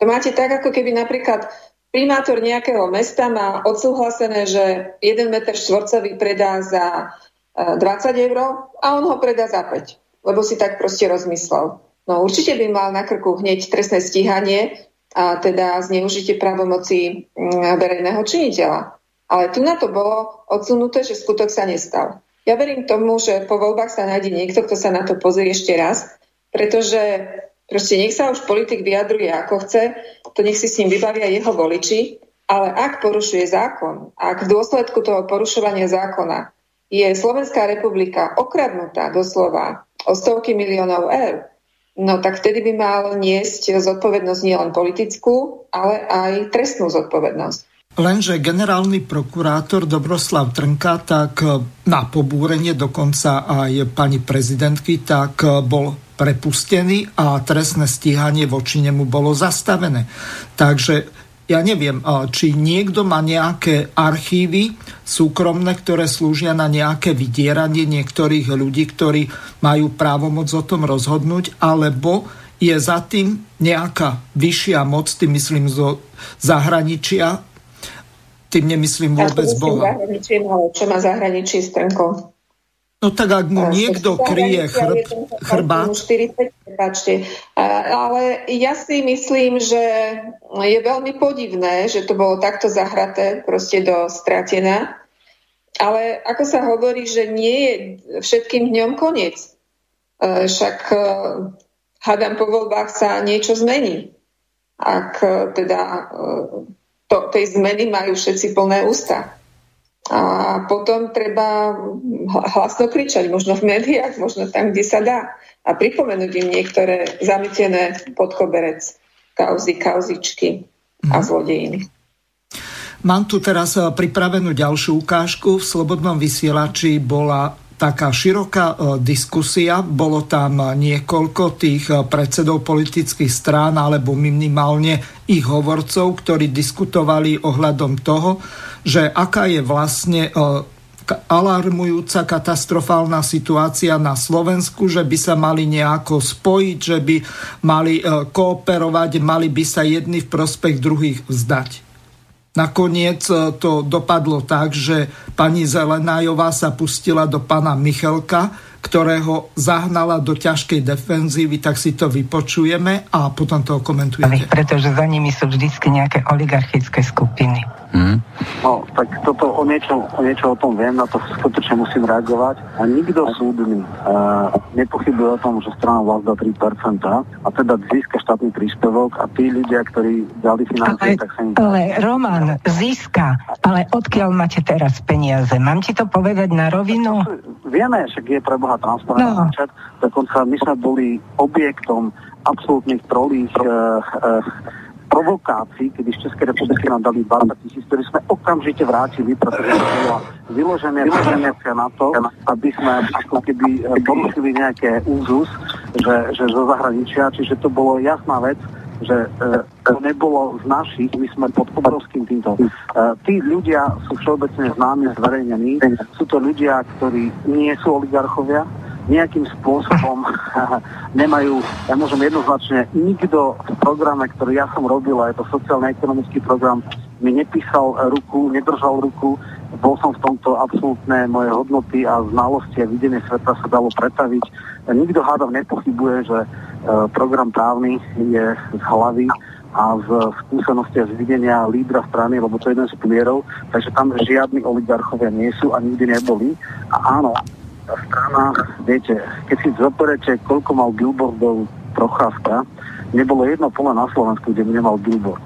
To máte tak, ako keby napríklad primátor nejakého mesta má odsúhlasené, že jeden meter štvorcový predá za e, dvadsať eur a on ho predá za päť. lebo si tak proste rozmyslel. No určite by mal na krku hneď trestné stíhanie a teda zneužitie právomoci verejného činiteľa. Ale tu na to bolo odsunuté, že skutok sa nestal. Ja verím tomu, že po voľbách sa nájde niekto, kto sa na to pozrie ešte raz, pretože proste nech sa už politik vyjadruje ako chce, to nech si s ním vybavia jeho voliči, ale ak porušuje zákon, ak v dôsledku toho porušovania zákona je Slovenská republika okradnutá doslova o stovky miliónov eur, no tak vtedy by mal niesť zodpovednosť nielen politickú, ale aj trestnú zodpovednosť. Lenže generálny prokurátor Dobroslav Trnka, tak na pobúrenie dokonca aj pani prezidentky, tak bol prepustený a trestné stíhanie voči nemu bolo zastavené. Takže ja neviem, či niekto má nejaké archívy súkromné, ktoré slúžia na nejaké vydieranie niektorých ľudí, ktorí majú právomoc o tom rozhodnúť, alebo je za tým nejaká vyššia moc, tým myslím zo zahraničia. Tým nemyslím vôbec Boha. Čo má zahraničí s Trnkou? No tak, ak mu niekto kryje chrb, chrbát. Ale ja si myslím, že je veľmi podivné, že to bolo takto zahraté proste do stratená. Ale ako sa hovorí, že nie je všetkým dňom koniec. Však hádam, po voľbách sa niečo zmení. Ak teda... To, tej zmeny majú všetci plné ústa. A potom treba hlasno kričať, možno v médiách, možno tam, kde sa dá. A pripomenúť im niektoré zamytené pod koberec kauzy, kauzičky a zlodejiny. Mám tu teraz pripravenú ďalšiu ukážku. V Slobodnom vysielači bola taká široká diskusia, bolo tam niekoľko tých predsedov politických strán alebo minimálne ich hovorcov, ktorí diskutovali ohľadom toho, že aká je vlastne alarmujúca, katastrofálna situácia na Slovensku, že by sa mali nejako spojiť, že by mali kooperovať, mali by sa jedni v prospech druhých vzdať. Nakoniec to dopadlo tak, že pani Zelenájová sa pustila do pána Michalka, ktorého zahnala do ťažkej defenzívy, tak si to vypočujeme a potom to komentujeme. Pretože za nimi sú vždycky nejaké oligarchické skupiny. Hmm. No, tak toto o niečo, o niečo o tom viem, na to skutočne musím reagovať. A nikto súdny uh, nepochybuje o tom, že strana Vlasť dá tri percentá a teda získa štátny príspevok a tí ľudia, ktorí dali financie, ale, tak sa im... Ale Roman, získa, ale odkiaľ máte teraz peniaze? Mám ti to povedať na rovinu? Vieme, že je pre Boha transparentný účet, no. Dokonca my sme boli objektom absolútnych trolých uh, uh, provokácií, kedy z Českej republiky nám dali dvadsať tisíc, ktoré sme okamžite vrátili, pretože to bola vyložená prevencia na to, aby sme ako keby porušili nejaké úzus, že, že zo zahraničia, čiže to bolo jasná vec, že to e, nebolo z našich, my sme pod obrovským týmto. E, tí ľudia sú všeobecne známi, zverejnení, sú to ľudia, ktorí nie sú oligarchovia, nejakým spôsobom nemajú, ja môžem jednoznačne, nikto v programe, ktorý ja som robil, a je to sociálno-ekonomický program, mi nepísal ruku, nedržal ruku, bol som v tomto absolútne, moje hodnoty a znalosti a videnie sveta sa dalo pretaviť. Nikto hádam nepochybuje, že program právny je z hlavy a v skúsenosti a z videnia lídra strany, lebo to je jeden z pilierov, takže tam žiadni oligarchovia nie sú a nikdy neboli. A áno, tá strana, viete, keď si zoberete, koľko mal billboardov Procházka, nebolo jedno pole na Slovensku, kde nemal billboard.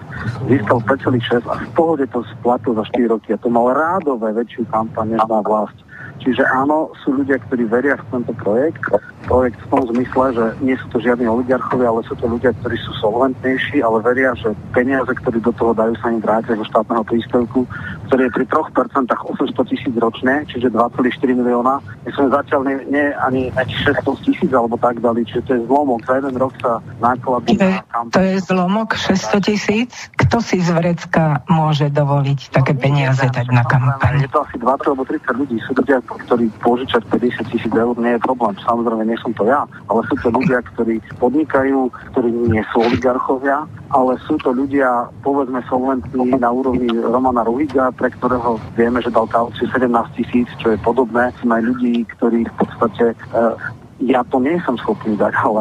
Získal päť celá šesť a v pohode to splatil za štyri roky a to mal rádové väčšiu kampaň než na Vlasť. Čiže áno, sú ľudia, ktorí veria v tento projekt. Projekt v tom zmysle, že nie sú to žiadni oligarchovia, ale sú to ľudia, ktorí sú solventnejší, ale veria, že peniaze, ktoré do toho dajú, sa im vrátia zo štátneho príspevku, ktorý je pri troch percentách osemsto tisíc ročne, čiže dva celé štyri milióna. My sme zatiaľ nie, nie ani šesťsto tisíc alebo tak dali, čiže to je zlomok. Za jeden rok sa náklady... To je, to je zlomok šesťsto tisíc? Kto si z vrecka môže dovoliť také peniaze dať na kampaň? Je to asi dvadsať alebo tridsať ľudí. Sú ľudia, ktorí požičať päťdesiat tisíc eur nie je problém. Samozrejme, nie som to ja, ale sú to ľudia, ktorí podnikajú, ktorí nie sú oligarchovia, ale sú to ľudia, povedzme, solventní na úrovni Romana Ruhiga, pre ktorého vieme, že dal kauciu sedemnásť tisíc, čo je podobné. Máme ľudí, ktorí v podstate... E, ja to nie som schopný dať, ale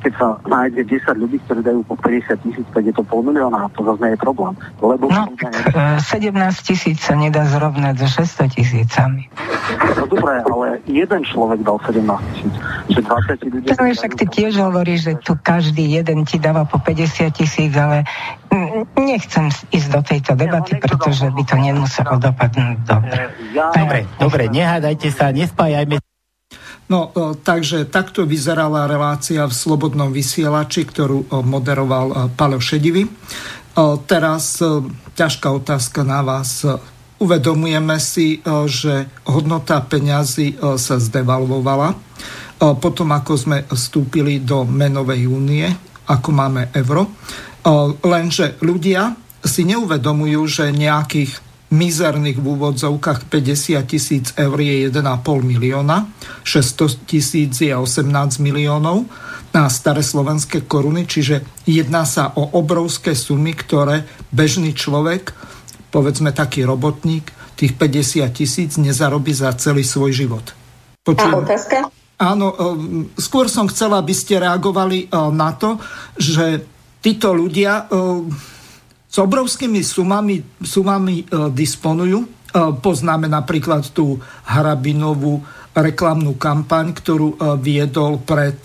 keď sa nájde desať ľudí, ktorí dajú po päťdesiat tisíc, tak je to pol milióna a to zase nie je problém. Lebo no, sedemnásť tisíc sa nedá zrovnať so šesťsto tisícami. No dobré, ale jeden človek dal sedemnásť tisíc. Tak však ty tiež hovoríš, že tu každý jeden ti dáva po päťdesiat tisíc, ale nechcem ísť do tejto debaty, pretože by to nemuselo dopadnúť dobre. Dobre, dobre, nehádajte sa, nespájajme. No, takže takto vyzerala relácia v Slobodnom vysielači, ktorú moderoval Paľo Šedivý. Teraz ťažká otázka na vás. Uvedomujeme si, že hodnota peňazí sa zdevalvovala. Potom, ako sme vstúpili do menovej únie, ako máme euro. Lenže ľudia si neuvedomujú, že nejakých mizerných v úvodzovkách päťdesiat tisíc eur je jeden a pol milióna, šesťsto tisíc je osemnásť miliónov na staré slovenské koruny, čiže jedná sa o obrovské sumy, ktoré bežný človek, povedzme taký robotník, tých päťdesiat tisíc nezarobí za celý svoj život. Počujem. A otázka? Áno, skôr som chcela, aby ste reagovali na to, že títo ľudia s obrovskými sumami, sumami disponujú. Poznáme napríklad tú Harabinovú reklamnú kampaň, ktorú viedol pred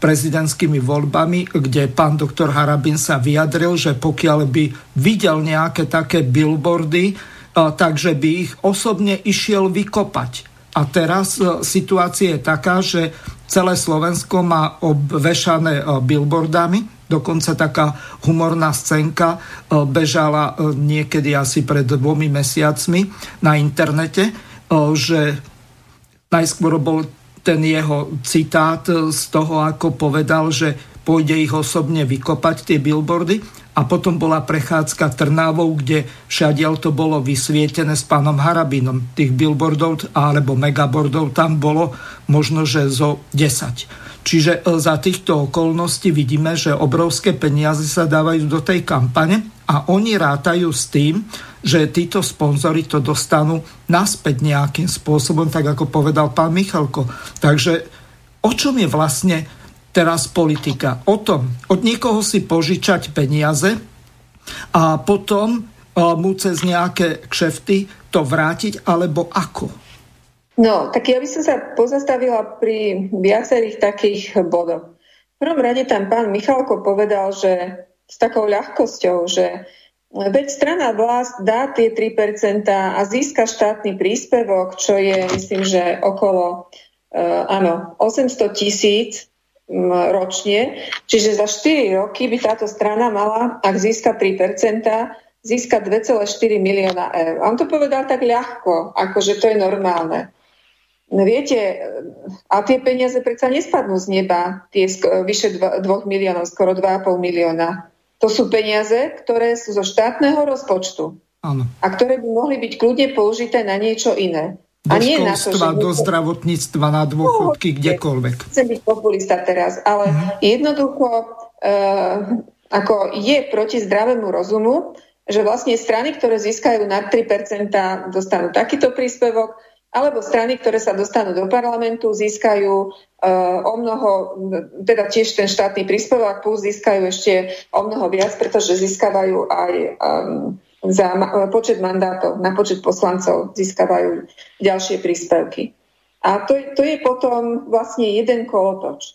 prezidentskými voľbami, kde pán doktor Harabin sa vyjadril, že pokiaľ by videl nejaké také billboardy, takže by ich osobne išiel vykopať. A teraz situácia je taká, že celé Slovensko má obvešané billboardami. Dokonca taká humorná scénka bežala niekedy asi pred dvomi mesiacmi na internete, že najskôr bol ten jeho citát z toho, ako povedal, že pôjde ich osobne vykopať, tie billboardy. A potom bola Prechádzka Trnávou, kde všadiaľ to bolo vysvietené s pánom Harabinom. Tých billboardov alebo megabordov tam bolo možno, že zo desať. Čiže za týchto okolností vidíme, že obrovské peniaze sa dávajú do tej kampane a oni rátajú s tým, že títo sponzori to dostanú naspäť nejakým spôsobom, tak ako povedal pán Michalko. Takže o čom je vlastne teraz politika? O tom, od niekoho si požičať peniaze a potom mu cez nejaké kšefty to vrátiť, alebo ako? No, tak ja by som sa pozastavila pri viacerých takých bodoch. V prvom rade tam pán Michalko povedal, že s takou ľahkosťou, že veď strana Vlasť dá tie tri percentá a získa štátny príspevok, čo je, myslím, že okolo uh, áno, osemsto tisíc ročne, čiže za štyri roky by táto strana mala, ak získa tri percentá, získa dva celé štyri milióna eur. A on to povedal tak ľahko, akože to je normálne. No viete, a tie peniaze predsa nespadnú z neba, tie vyše dva miliónov, skoro dva a pol milióna. To sú peniaze, ktoré sú zo štátneho rozpočtu. Áno. A ktoré by mohli byť kľudne použité na niečo iné. Do a nie školstva, na to, do zdravotníctva, na dôchodky, kdekoľvek. Chcem byť populista teraz, ale mm. jednoducho e, ako je proti zdravému rozumu, že vlastne strany, ktoré získajú nad tri percentá, dostanú takýto príspevok, alebo strany, ktoré sa dostanú do parlamentu, získajú e, o mnoho, teda tiež ten štátny príspevok, plus získajú ešte o mnoho viac, pretože získavajú aj... E, za počet mandátov, na počet poslancov získavajú ďalšie príspevky. A to, to je potom vlastne jeden kolotoč.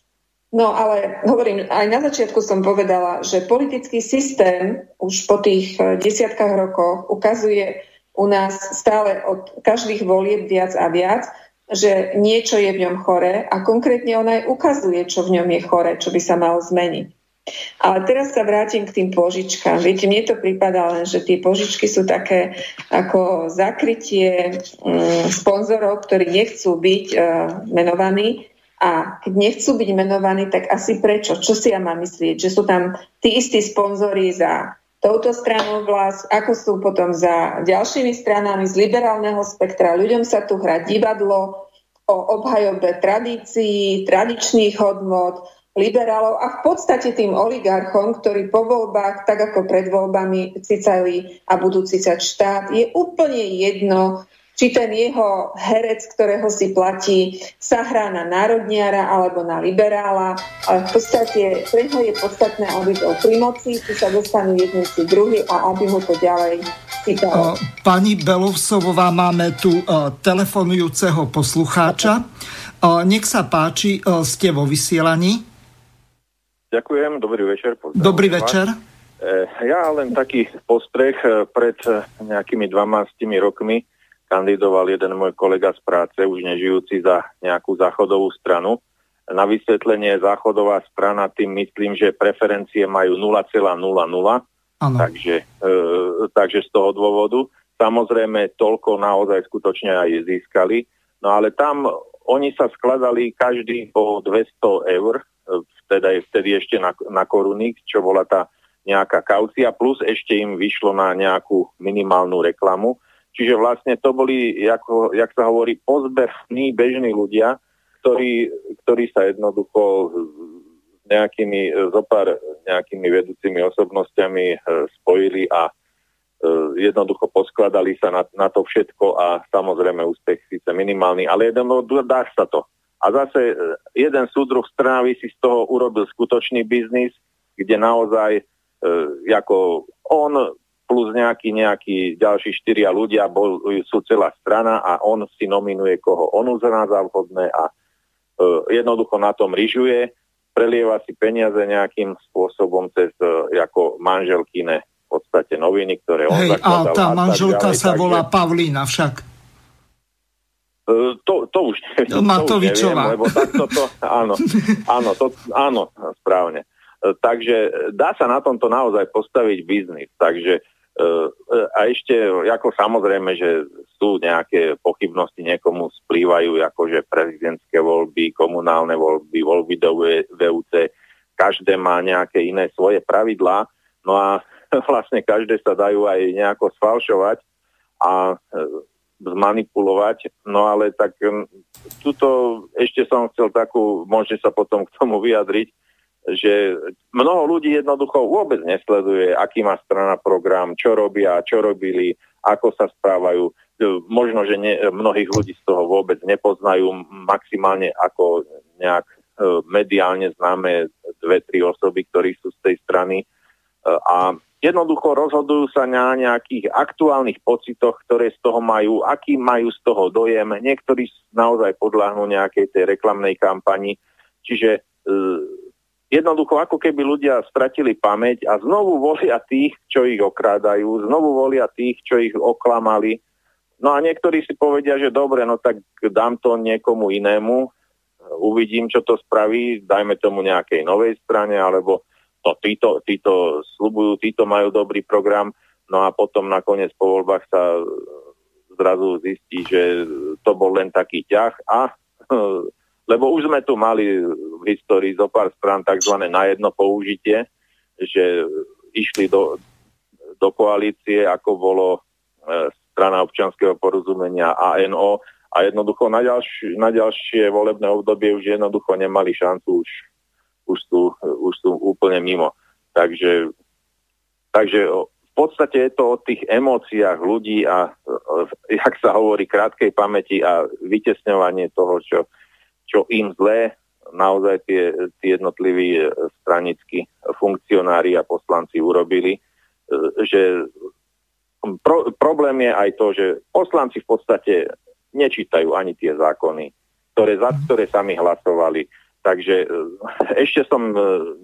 No ale hovorím, aj na začiatku som povedala, že politický systém už po tých desiatkách rokov ukazuje u nás stále od každých volieb viac a viac, že niečo je v ňom chore a konkrétne on aj ukazuje, čo v ňom je chore, čo by sa malo zmeniť. Ale teraz sa vrátim k tým požičkám. Viete, mne to pripadá len, že tie požičky sú také ako zakrytie mm, sponzorov, ktorí nechcú byť e, menovaní. A keď nechcú byť menovaní, tak asi prečo? Čo si ja mám myslieť? Že sú tam tí istí sponzori za touto stranou Vlasť, ako sú potom za ďalšími stranami z liberálneho spektra. Ľuďom sa tu hrá divadlo o obhajobe tradícií, tradičných hodnot, liberálov a v podstate tým oligarchom, ktorí po voľbách, tak ako pred voľbami cicali a budú cicať štát, je úplne jedno, či ten jeho herec, ktorého si platí, sa hrá na národniara alebo na liberála, ale v podstate preho je podstatné, aby bol pri moci, či sa dostanú jedni či druhý a aby ho to ďalej chytalo. Pani Belousovová, máme tu telefonujúceho poslucháča. Nech sa páči, ste vo vysielaní. Ďakujem, dobrý večer. Dobrý večer. Ja len taký postreh, pred nejakými dvanástimi rokmi kandidoval jeden môj kolega z práce, už nežijúci, za nejakú záchodovú stranu. Na vysvetlenie, záchodová strana, tým myslím, že preferencie majú nula celá nula nula, takže, e, takže z toho dôvodu. Samozrejme, toľko naozaj skutočne aj získali, no ale tam oni sa skladali každý po dvesto eur, vtedy, vtedy ešte na, na koruny, čo bola tá nejaká kaucia, plus ešte im vyšlo na nejakú minimálnu reklamu. Čiže vlastne to boli, ako, jak sa hovorí, pozberní bežní ľudia, ktorí, ktorí sa jednoducho s nejakými, zopár nejakými vedúcimi osobnostiami spojili a jednoducho poskladali sa na, na to všetko a samozrejme úspech síce minimálny, ale jednoducho dá sa to. A zase jeden súdruh z Trnavy si z toho urobil skutočný biznis, kde naozaj E, ako on plus nejaký, nejaký ďalší štyria ľudia bol, sú celá strana a on si nominuje, koho on uzná za vhodné a e, jednoducho na tom ryžuje, prelieva si peniaze nejakým spôsobom cez e, ako manželkine v podstate noviny, ktoré on zakladal. Hej, a tá manželka ďalej, sa takže volá Pavlína však. E, to, to už neviem. Matovičová. To už neviem, lebo takto to, áno, áno, to, áno, správne. Takže dá sa na tomto naozaj postaviť biznis. Takže a ešte, ako samozrejme, že sú nejaké pochybnosti, niekomu splývajú akože prezidentské voľby, komunálne voľby, voľby do vé ú cé. Každé má nejaké iné svoje pravidlá, no a vlastne každé sa dajú aj nejako sfalšovať a zmanipulovať. No ale tak tuto ešte som chcel takú, môžete sa potom k tomu vyjadriť, že mnoho ľudí jednoducho vôbec nesleduje, aký má strana program, čo robia, čo robili, ako sa správajú. Možno, že nie, mnohých ľudí z toho vôbec nepoznajú, maximálne ako nejak mediálne známe dve, tri osoby, ktorí sú z tej strany. A jednoducho rozhodujú sa na nejakých aktuálnych pocitoch, ktoré z toho majú, aký majú z toho dojem. Niektorí naozaj podľahnú nejakej tej reklamnej kampani. Čiže jednoducho, ako keby ľudia stratili pamäť a znovu volia tých, čo ich okrádajú, znovu volia tých, čo ich oklamali. No a niektorí si povedia, že dobre, no tak dám to niekomu inému, uvidím, čo to spraví, dajme tomu nejakej novej strane, alebo no, títo, títo sľubujú, títo majú dobrý program, no a potom nakoniec po voľbách sa zrazu zistí, že to bol len taký ťah a lebo už sme tu mali v histórii zo pár strán takzvané na jedno použitie, že išli do, do koalície, ako bolo strana občianskeho porozumenia á en ó a jednoducho na, ďalš, na ďalšie volebné obdobie už jednoducho nemali šancu, už, už, sú, už sú úplne mimo. Takže, takže v podstate je to o tých emóciách ľudí a, jak sa hovorí, krátkej pamäti a vytesňovanie toho, čo čo im zlé, naozaj tie, tie jednotliví stranickí funkcionári a poslanci urobili, že pro, problém je aj to, že poslanci v podstate nečítajú ani tie zákony, ktoré, za ktoré sami hlasovali. Takže ešte som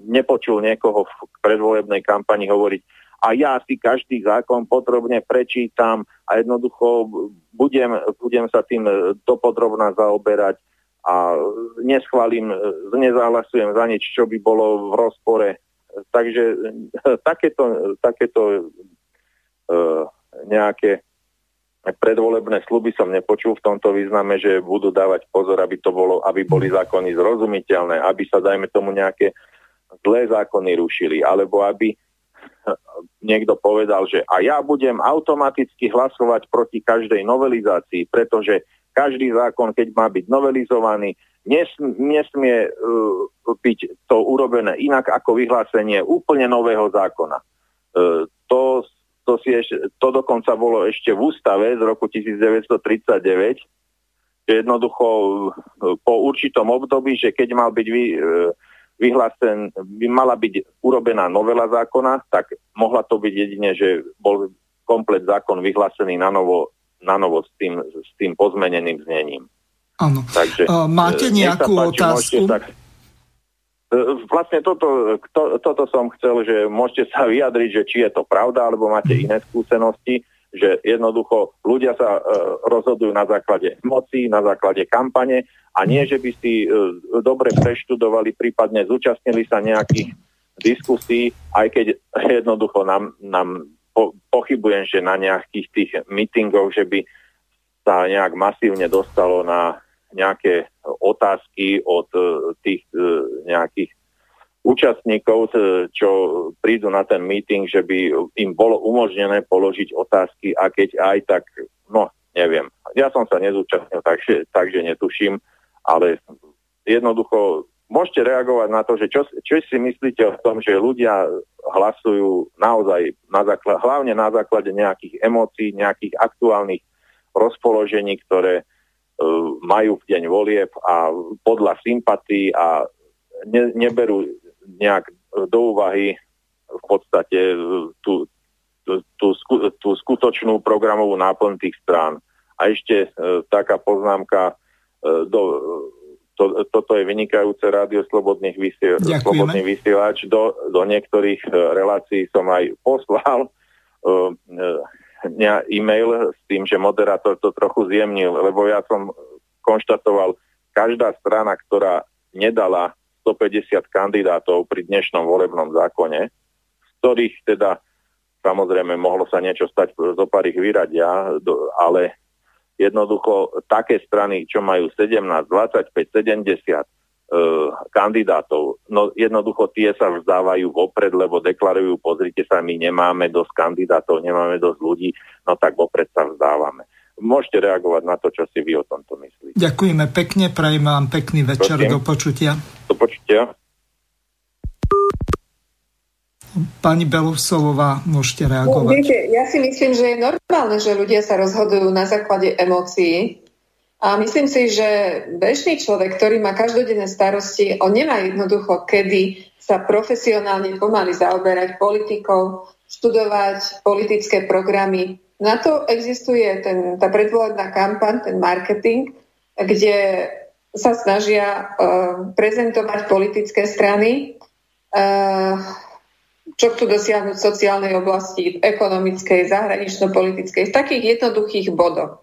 nepočul niekoho v predvolebnej kampani hovoriť, a ja si každý zákon podrobne prečítam a jednoducho budem, budem sa tým dopodrobná zaoberať a neschválim, nezahlasujem za nič, čo by bolo v rozpore. Takže takéto, takéto e, nejaké predvolebné sľuby som nepočul v tomto význame, že budú dávať pozor, aby to bolo, aby boli zákony zrozumiteľné, aby sa, dajme tomu, nejaké zlé zákony rušili, alebo aby niekto povedal, že a ja budem automaticky hlasovať proti každej novelizácii, pretože každý zákon, keď má byť novelizovaný, nesmie, nesmie uh, byť to urobené inak ako vyhlásenie úplne nového zákona. Uh, to to, si ešte, to dokonca bolo ešte v ústave z roku devätnásť tridsaťdeväť, že jednoducho po určitom období, že keď mal byť vy, vyhlásen, by mala byť urobená novela zákona, tak mohla to byť jedine, že bol komplet zákon vyhlásený na novo, na novo s tým, s tým pozmeneným znením. Áno. Takže, uh, máte nejakú páči, otázku? Môžete, tak, vlastne toto, to, toto som chcel, že môžete sa vyjadriť, že či je to pravda, alebo máte iné skúsenosti, že jednoducho ľudia sa e, rozhodujú na základe emócií, na základe kampane a nie, že by si e, dobre preštudovali, prípadne zúčastnili sa nejakých diskusí, aj keď jednoducho nám, nám po, pochybujem, že na nejakých tých meetingoch, že by sa nejak masívne dostalo na nejaké otázky od tých nejakých účastníkov, čo prídu na ten meeting, že by im bolo umožnené položiť otázky a keď aj tak, no neviem. Ja som sa nezúčastnil, takže, takže netuším, ale jednoducho môžete reagovať na to, že čo, čo si myslíte o tom, že ľudia hlasujú naozaj na základe, hlavne na základe nejakých emócií, nejakých aktuálnych rozpoložení, ktoré majú v deň volieb a podľa sympatí a ne, neberú nejak do úvahy v podstate tú, tú, tú, tú skutočnú programovú náplň tých strán. A ešte e, taká poznámka, e, do, to, toto je vynikajúce rádio Slobodných vysiel, Slobodný vysielač. Do, do niektorých relácií som aj poslal e, e, e-mail s tým, že moderátor to trochu zjemnil, lebo ja som konštatoval, každá strana, ktorá nedala stopäťdesiat kandidátov pri dnešnom volebnom zákone, z ktorých teda samozrejme mohlo sa niečo stať, zo pár ich vyradia, ale jednoducho také strany, čo majú sedemnásť, dvadsaťpäť, sedemdesiat kandidátov, no jednoducho tie sa vzdávajú vopred, lebo deklarujú, pozrite sa, my nemáme dosť kandidátov, nemáme dosť ľudí, no tak vopred sa vzdávame. Môžete reagovať na to, čo si vy o tomto myslíte. Ďakujeme pekne, prajem vám pekný večer, prosím. Do počutia. Do počutia. Pani Belousovová, môžete reagovať. No, viete, ja si myslím, že je normálne, že ľudia sa rozhodujú na základe emócií. A myslím si, že bežný človek, ktorý má každodenné starosti, on nemá jednoducho kedy sa profesionálne pomaly zaoberať politikou, študovať politické programy. Na to existuje ten, tá predvolebná kampaň, ten marketing, kde sa snažia uh, prezentovať politické strany, uh, čo chcú dosiahnuť v sociálnej oblasti, v ekonomickej, zahranično-politickej, v takých jednoduchých bodoch.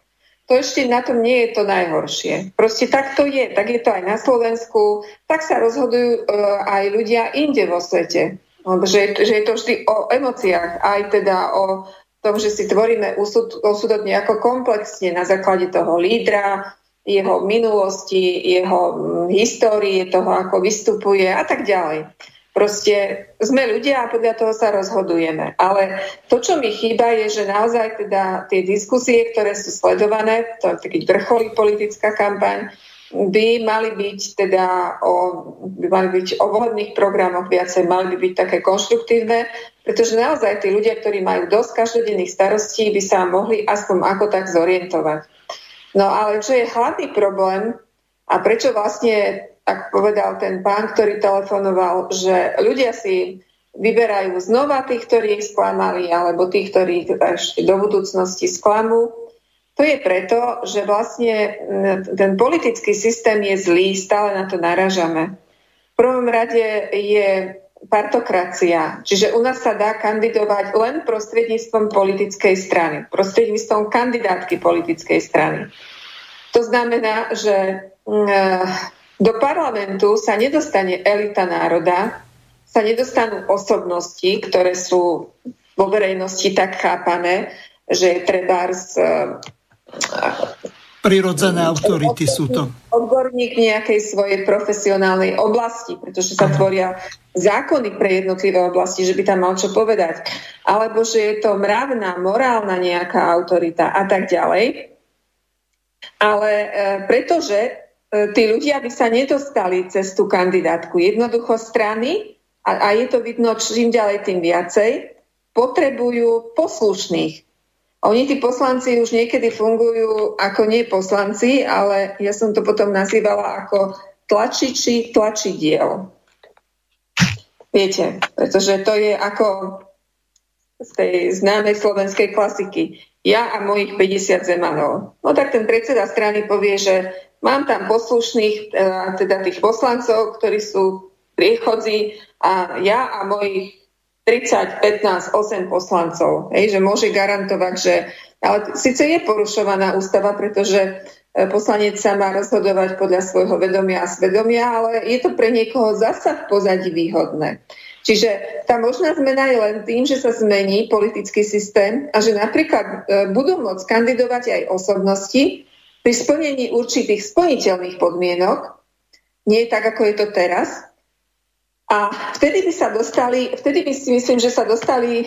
To ešte na tom nie je to najhoršie. Proste tak to je, tak je to aj na Slovensku, tak sa rozhodujú aj ľudia inde vo svete. Že, že je to vždy o emóciách, aj teda o tom, že si tvoríme úsud, úsudok nejako komplexne na základe toho lídra, jeho minulosti, jeho histórie, toho, ako vystupuje a tak ďalej. Proste sme ľudia a podľa toho sa rozhodujeme. Ale to, čo mi chýba, je, že naozaj teda tie diskusie, ktoré sú sledované, to je taký vrcholí politická kampaň, by mali byť teda o, by mali byť o volebných programoch viacej, mali by byť také konštruktívne, pretože naozaj tí ľudia, ktorí majú dosť každodenných starostí, by sa mohli aspoň ako tak zorientovať. No ale čo je hlavný problém a prečo vlastne tak povedal ten pán, ktorý telefonoval, že ľudia si vyberajú znova tých, ktorí ich sklamali, alebo tých, ktorí ešte do budúcnosti sklamú. To je preto, že vlastne ten politický systém je zlý, stále na to naražame. V prvom rade je partokracia, čiže u nás sa dá kandidovať len prostredníctvom politickej strany, prostredníctvom kandidátky politickej strany. To znamená, že do parlamentu sa nedostane elita národa, sa nedostanú osobnosti, ktoré sú vo verejnosti tak chápané, že je trebárs... Prirodzené autority sú to. Odborník nejakej svojej profesionálnej oblasti, pretože sa tvoria zákony pre jednotlivé oblasti, že by tam mal čo povedať. Alebo že je to mravná, morálna nejaká autorita a tak ďalej. Ale e, pretože... tí ľudia by sa nedostali cez tú kandidátku. Jednoducho strany, a, a je to vidno čím ďalej tým viacej, potrebujú poslušných. Oni, tí poslanci, už niekedy fungujú ako nie poslanci, ale ja som to potom nazývala ako tlačiči tlačidiel. Viete, pretože to je ako z tej známej slovenskej klasiky. Ja a mojich päťdesiat zemanov. No tak ten predseda strany povie, že mám tam poslušných, teda tých poslancov, ktorí sú priechodzi, a ja a mojich tridsať, pätnásť, osem poslancov. Hej, že môže garantovať, že... Ale síce je porušovaná ústava, pretože poslanec sa má rozhodovať podľa svojho vedomia a svedomia, ale je to pre niekoho zasa v pozadí výhodné. Čiže tá možná zmena je len tým, že sa zmení politický systém a že napríklad budú môcť kandidovať aj osobnosti pri splnení určitých splniteľných podmienok, nie tak, ako je to teraz. A vtedy by sa dostali, vtedy by si myslím, že sa dostali e,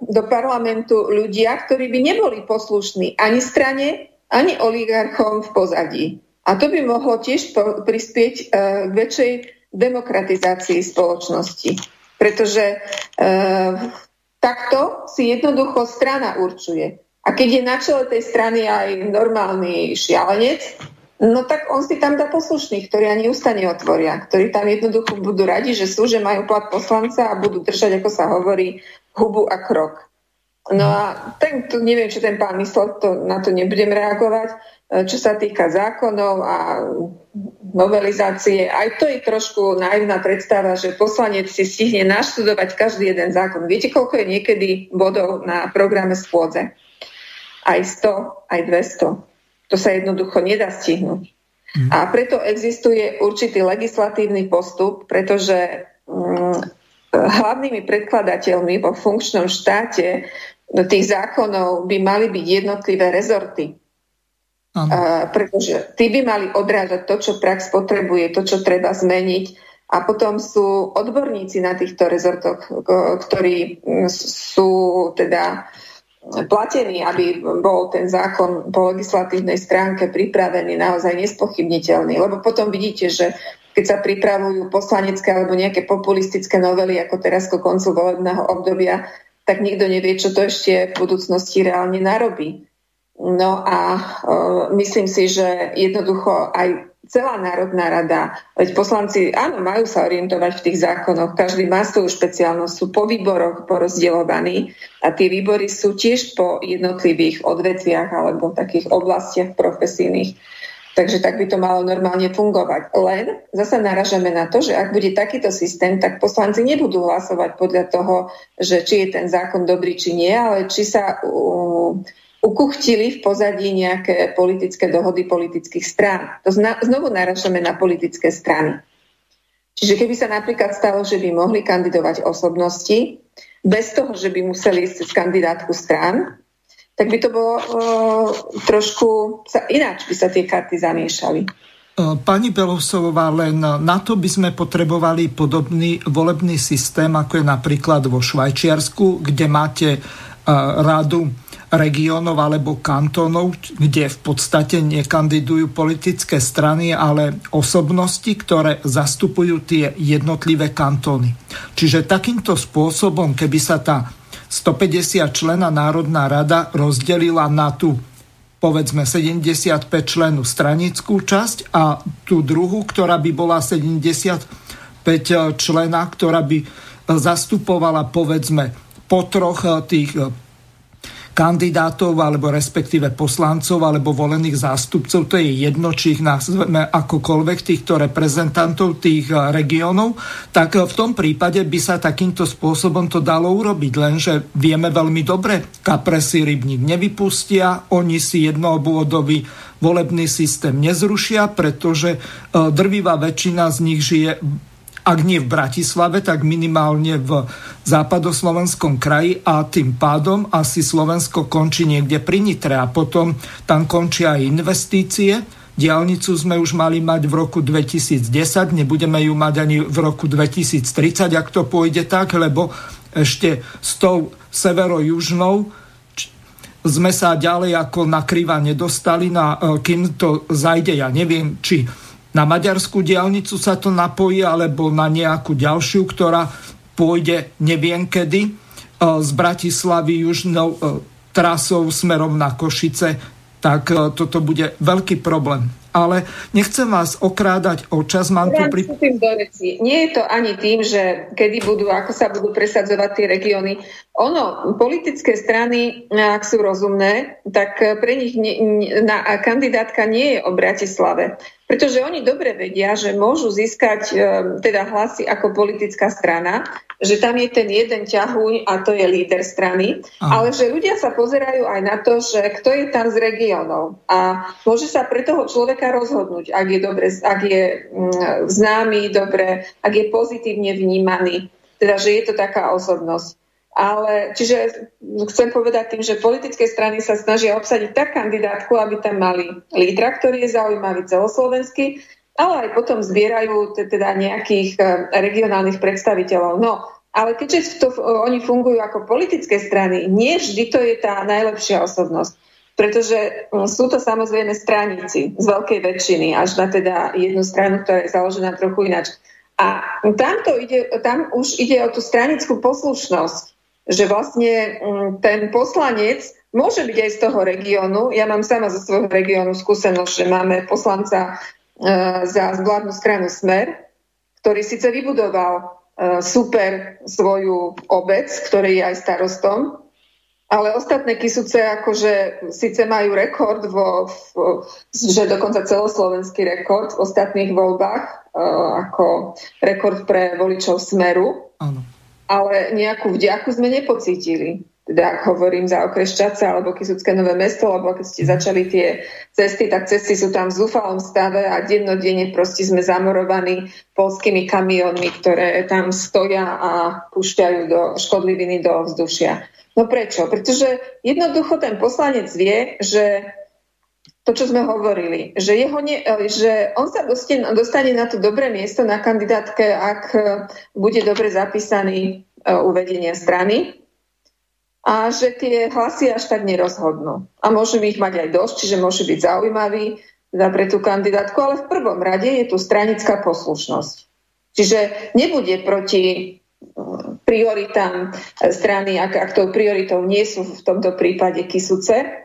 do parlamentu ľudia, ktorí by neboli poslušní ani strane, ani oligarchom v pozadí. A to by mohlo tiež po, prispieť e, k väčšej demokratizácii spoločnosti. Pretože e, takto si jednoducho strana určuje. A keď je na čele tej strany aj normálny šialenec, no tak on si tam dá poslušných, ktorí ani ústa neotvoria, ktorí tam jednoducho budú radi, že sú, že majú plat poslanca a budú držať, ako sa hovorí, hubu a krok. No a ten, to, neviem, čo ten pán myslel, to, na to nebudem reagovať. Čo sa týka zákonov a novelizácie, aj to je trošku naivná predstava, že poslanec si stihne naštudovať každý jeden zákon. Viete, koľko je niekedy bodov na programe schôdze? Aj sto, aj dvesto. To sa jednoducho nedá stihnúť. Mm. A preto existuje určitý legislatívny postup, pretože hm, hlavnými predkladateľmi vo funkčnom štáte tých zákonov by mali byť jednotlivé rezorty. Mm. A, pretože tí by mali odrážať to, čo prax potrebuje, to, čo treba zmeniť. A potom sú odborníci na týchto rezortoch, ktorí sú teda platený, aby bol ten zákon po legislatívnej stránke pripravený naozaj nespochybniteľný. Lebo potom vidíte, že keď sa pripravujú poslanecké alebo nejaké populistické novely, ako teraz ku koncu volebného obdobia, tak nikto nevie, čo to ešte v budúcnosti reálne narobí. No a e, myslím si, že jednoducho aj celá Národná rada, veď poslanci, áno, majú sa orientovať v tých zákonoch, každý má svoju špeciálnosť, sú po výboroch porozdeľovaní a tie výbory sú tiež po jednotlivých odvetviach alebo takých oblastiach profesijných. Takže tak by to malo normálne fungovať. Len zasa naražame na to, že ak bude takýto systém, tak poslanci nebudú hlasovať podľa toho, že či je ten zákon dobrý, či nie, ale či sa uh, ukuchtili v pozadí nejaké politické dohody politických strán. To zna, znovu naražame na politické strany. Čiže keby sa napríklad stalo, že by mohli kandidovať osobnosti, bez toho, že by museli ísť z kandidátku strán, tak by to bolo e, trošku... Sa, ináč by sa tie karty zamiešali. Pani Belousovová, len na to by sme potrebovali podobný volebný systém, ako je napríklad vo Švajčiarsku, kde máte e, radu regiónov alebo kantónov, kde v podstate nekandidujú politické strany, ale osobnosti, ktoré zastupujú tie jednotlivé kantóny. Čiže takýmto spôsobom, keby sa tá stopäťdesiat člena Národná rada rozdelila na tú, povedzme, sedemdesiatpäť členov stranickú časť a tú druhú, ktorá by bola sedemdesiatpäť člena, ktorá by zastupovala, povedzme, po troch tých kandidátov alebo respektíve poslancov alebo volených zástupcov, to je jedno, či ich nazveme akokoľvek, týchto reprezentantov tých regiónov, tak v tom prípade by sa takýmto spôsobom to dalo urobiť, lenže vieme veľmi dobre, kapre si rybník nevypustia, oni si jednoobvodový volebný systém nezrušia, pretože drvivá väčšina z nich žije, ak nie v Bratislave, tak minimálne v západoslovenskom kraji a tým pádom asi Slovensko končí niekde pri Nitre a potom tam končia aj investície. Diaľnicu sme už mali mať v roku dvetisícdesať, nebudeme ju mať ani v roku dvetisíctridsať, ak to pôjde tak, lebo ešte s tou severo-južnou sme sa ďalej ako na kriva nedostali, na, kým to zajde, ja neviem, či na maďarskú diaľnicu sa to napojí, alebo na nejakú ďalšiu, ktorá pôjde neviem kedy z Bratislavy južnou trasou smerom na Košice, tak toto bude veľký problém. Ale nechcem vás okrádať o čas. Mám tu pri... Nie je to ani tým, že kedy budú, ako sa budú presadzovať tie regióny. Ono, politické strany, ak sú rozumné, tak pre nich ne, na, kandidátka nie je o Bratislave. Pretože oni dobre vedia, že môžu získať teda hlasy ako politická strana, že tam je ten jeden ťahuň a to je líder strany. Aha. Ale že ľudia sa pozerajú aj na to, že kto je tam z regiónov. A môže sa pre toho človeka rozhodnúť, ak je, dobre, ak je známy dobre, ak je pozitívne vnímaný. Teda, že je to taká osobnosť. Ale, čiže chcem povedať tým, že politické strany sa snažia obsadiť tak kandidátku, aby tam mali lídra, ktorý je zaujímavý celoslovenský, ale aj potom zbierajú teda nejakých regionálnych predstaviteľov. No, ale keďže to, oni fungujú ako politické strany, nie vždy to je tá najlepšia osobnosť. Pretože sú to samozrejme straníci z veľkej väčšiny, až na teda jednu stranu, ktorá je založená trochu ináč. A tam, to ide, tam už ide o tú stranickú poslušnosť, že vlastne ten poslanec môže byť aj z toho regiónu. Ja mám sama zo svojho regiónu skúsenosť, že máme poslanca za vládnu stranu Smer, ktorý síce vybudoval super svoju obec, ktorý je aj starostom, ale ostatné Kysuce akože síce majú rekord, vo, že dokonca celoslovenský rekord v ostatných voľbách, ako rekord pre voličov Smeru, áno. Ale nejakú vďaku sme nepocítili. Teda ak hovorím za okres Šťaca alebo Kysucké Nové Mesto, lebo keď ste začali tie cesty, tak cesty sú tam v zúfalom stave a dennodenne proste sme zamorovaní poľskými kamiónmi, ktoré tam stoja a púšťajú do škodliviny do ovzdušia. No prečo? Pretože jednoducho ten poslanec vie, že to, čo sme hovorili, že, jeho ne, že on sa dostane, dostane na to dobré miesto na kandidátke, ak bude dobre zapísaný uvedenie strany a že tie hlasy až tak nerozhodnú. A môžeme ich mať aj dosť, čiže môže byť zaujímavý pre tú kandidátku, ale v prvom rade je tu stranická poslušnosť. Čiže nebude proti prioritám strany, ak, ak tou prioritou nie sú v tomto prípade Kysuce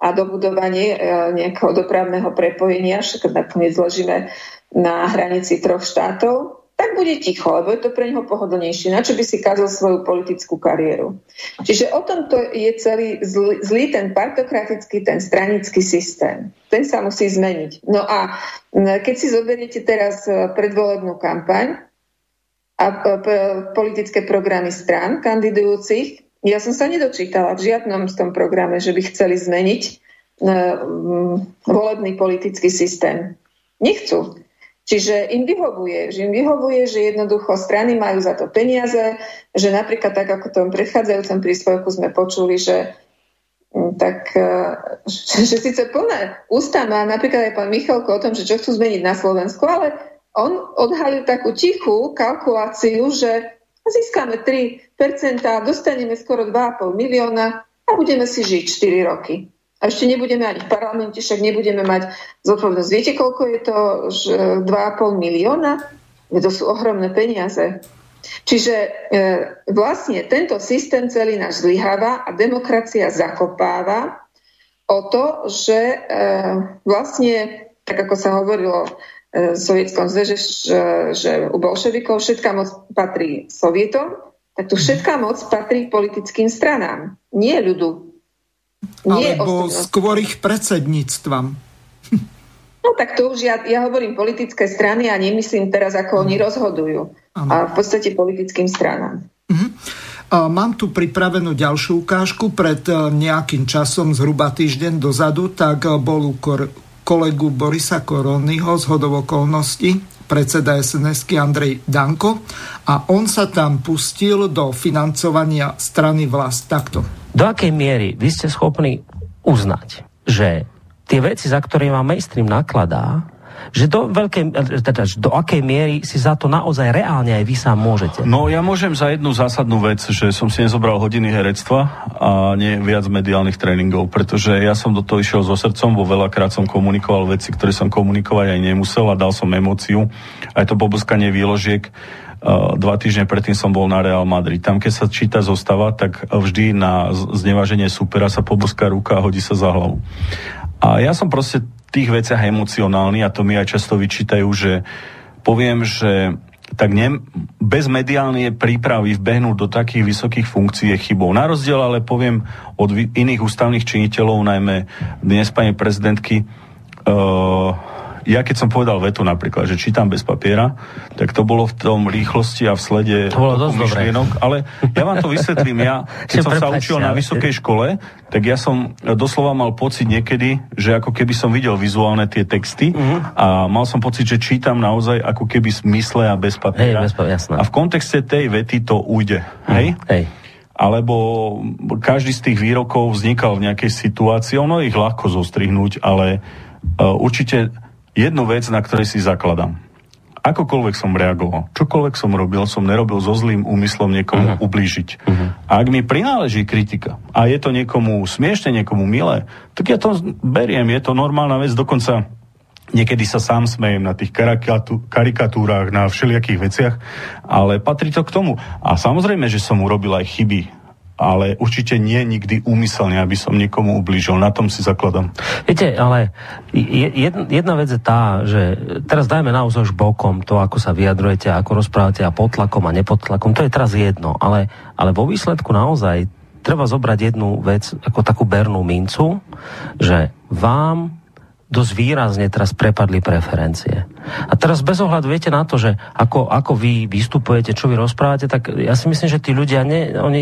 a dobudovanie nejakého dopravného prepojenia, však nakoniec ležíme na hranici troch štátov, tak bude ticho, lebo je to pre neho pohodlnejšie, na čo by si kázal svoju politickú kariéru. Čiže o tomto je celý zlý, zlý ten partokratický, ten stranický systém. Ten sa musí zmeniť. No a keď si zoberiete teraz predvolebnú kampaň, a politické programy strán kandidujúcich. Ja som sa nedočítala v žiadnom z tom programe, že by chceli zmeniť volebný politický systém. Nechcú. Čiže im vyhovuje, že im vyhovuje, že jednoducho strany majú za to peniaze, že napríklad tak, ako v tom predchádzajúcom príspevku sme počuli, že tak, že síce plné ústa má napríklad aj pán Michalko o tom, že čo chcú zmeniť na Slovensku, ale on odhalil takú tichú kalkuláciu, že získame tri percentá, dostaneme skoro dva a pol milióna a budeme si žiť štyri roky. A ešte nebudeme ani v parlamente, však nebudeme mať zodpovednosť. Viete, koľko je to? dva a pol milióna? To sú ohromné peniaze. Čiže e, vlastne tento systém celý náš zlyháva a demokracia zakopáva o to, že e, vlastne, tak ako sa hovorilo v Sovietskom zväze, že, že u bolševikov všetká moc patrí Sovietom, tak tu všetká moc patrí politickým stranám. Nie ľudu. Nie alebo skôr ich predsedníctvam. No tak to už ja, ja hovorím politické strany a nemyslím teraz, ako oni rozhodujú. Ano. A v podstate politickým stranám. Mhm. Mám tu pripravenú ďalšiu ukážku. Pred nejakým časom, zhruba týždeň dozadu, tak bol úkor kolegu Borisa Koronyho z hodou okolností, predseda es en esky Andrej Danko, a on sa tam pustil do financovania strany Vlasť takto. Do akej miery vy ste schopní uznať, že tie veci, za ktoré vám mainstream nakladá, že do, veľkej, teda, do akej miery si za to naozaj reálne aj vy sám môžete? No ja môžem za jednu zásadnú vec, že som si nezobral hodiny herectva a nie viac mediálnych tréningov, pretože ja som do toho išiel so srdcom, bo veľakrát som komunikoval veci, ktoré som komunikovať aj nemusel a dal som emóciu. Aj to poboskanie výložiek, dva týždne predtým som bol na Real Madrid. Tam, keď sa číta zostava, tak vždy na zneváženie supera sa poboská ruka a hodí sa za hlavu. A ja som proste v tých veciach emocionálny a to mi aj často vyčítajú, že poviem, že tak ne, bez mediálnej prípravy vbehnúť do takých vysokých funkcií je chybou. Na rozdiel ale poviem od iných ústavných činiteľov, najmä dnes pani prezidentky, uh, ja keď som povedal vetu napríklad, že čítam bez papiera, tak to bolo v tom rýchlosti a v slede myšlienok, ale ja vám to vysvetlím. Ja, keď som sa učil na vysokej škole, tak ja som doslova mal pocit niekedy, že ako keby som videl vizuálne tie texty mm-hmm. a mal som pocit, že čítam naozaj ako keby v mysle a bez papiera. Hej, bez papiera, jasné. A v kontexte tej vety to ujde. Mm, hej? Hej. Alebo každý z tých výrokov vznikal v nejakej situácii, ono ich ľahko zostrihnúť, ale uh, určite jednu vec, na ktorej si zakladám. Akokoľvek som reagoval, čokoľvek som robil, som nerobil so zlým úmyslom niekomu uh-huh. ublížiť. Uh-huh. A ak mi prináleží kritika a je to niekomu smiešne, niekomu milé, tak ja to beriem, je to normálna vec, dokonca niekedy sa sám smejem na tých karikatúrách, na všelijakých veciach, ale patrí to k tomu. A samozrejme, že som urobil aj chyby, ale určite nie nikdy úmyselne, aby som niekomu ublížil. Na tom si zakladám. Viete, ale jedna vec je tá, že teraz dajme naozaj bokom to, ako sa vyjadrujete, ako rozprávate a pod tlakom a nepod tlakom, to je teraz jedno, ale, ale vo výsledku naozaj treba zobrať jednu vec ako takú bernú mincu, že vám dosť výrazne teraz prepadli preferencie. A teraz bez ohľadu, viete, na to, že ako, ako vy vystupujete, čo vy rozprávate, tak ja si myslím, že tí ľudia ne, oni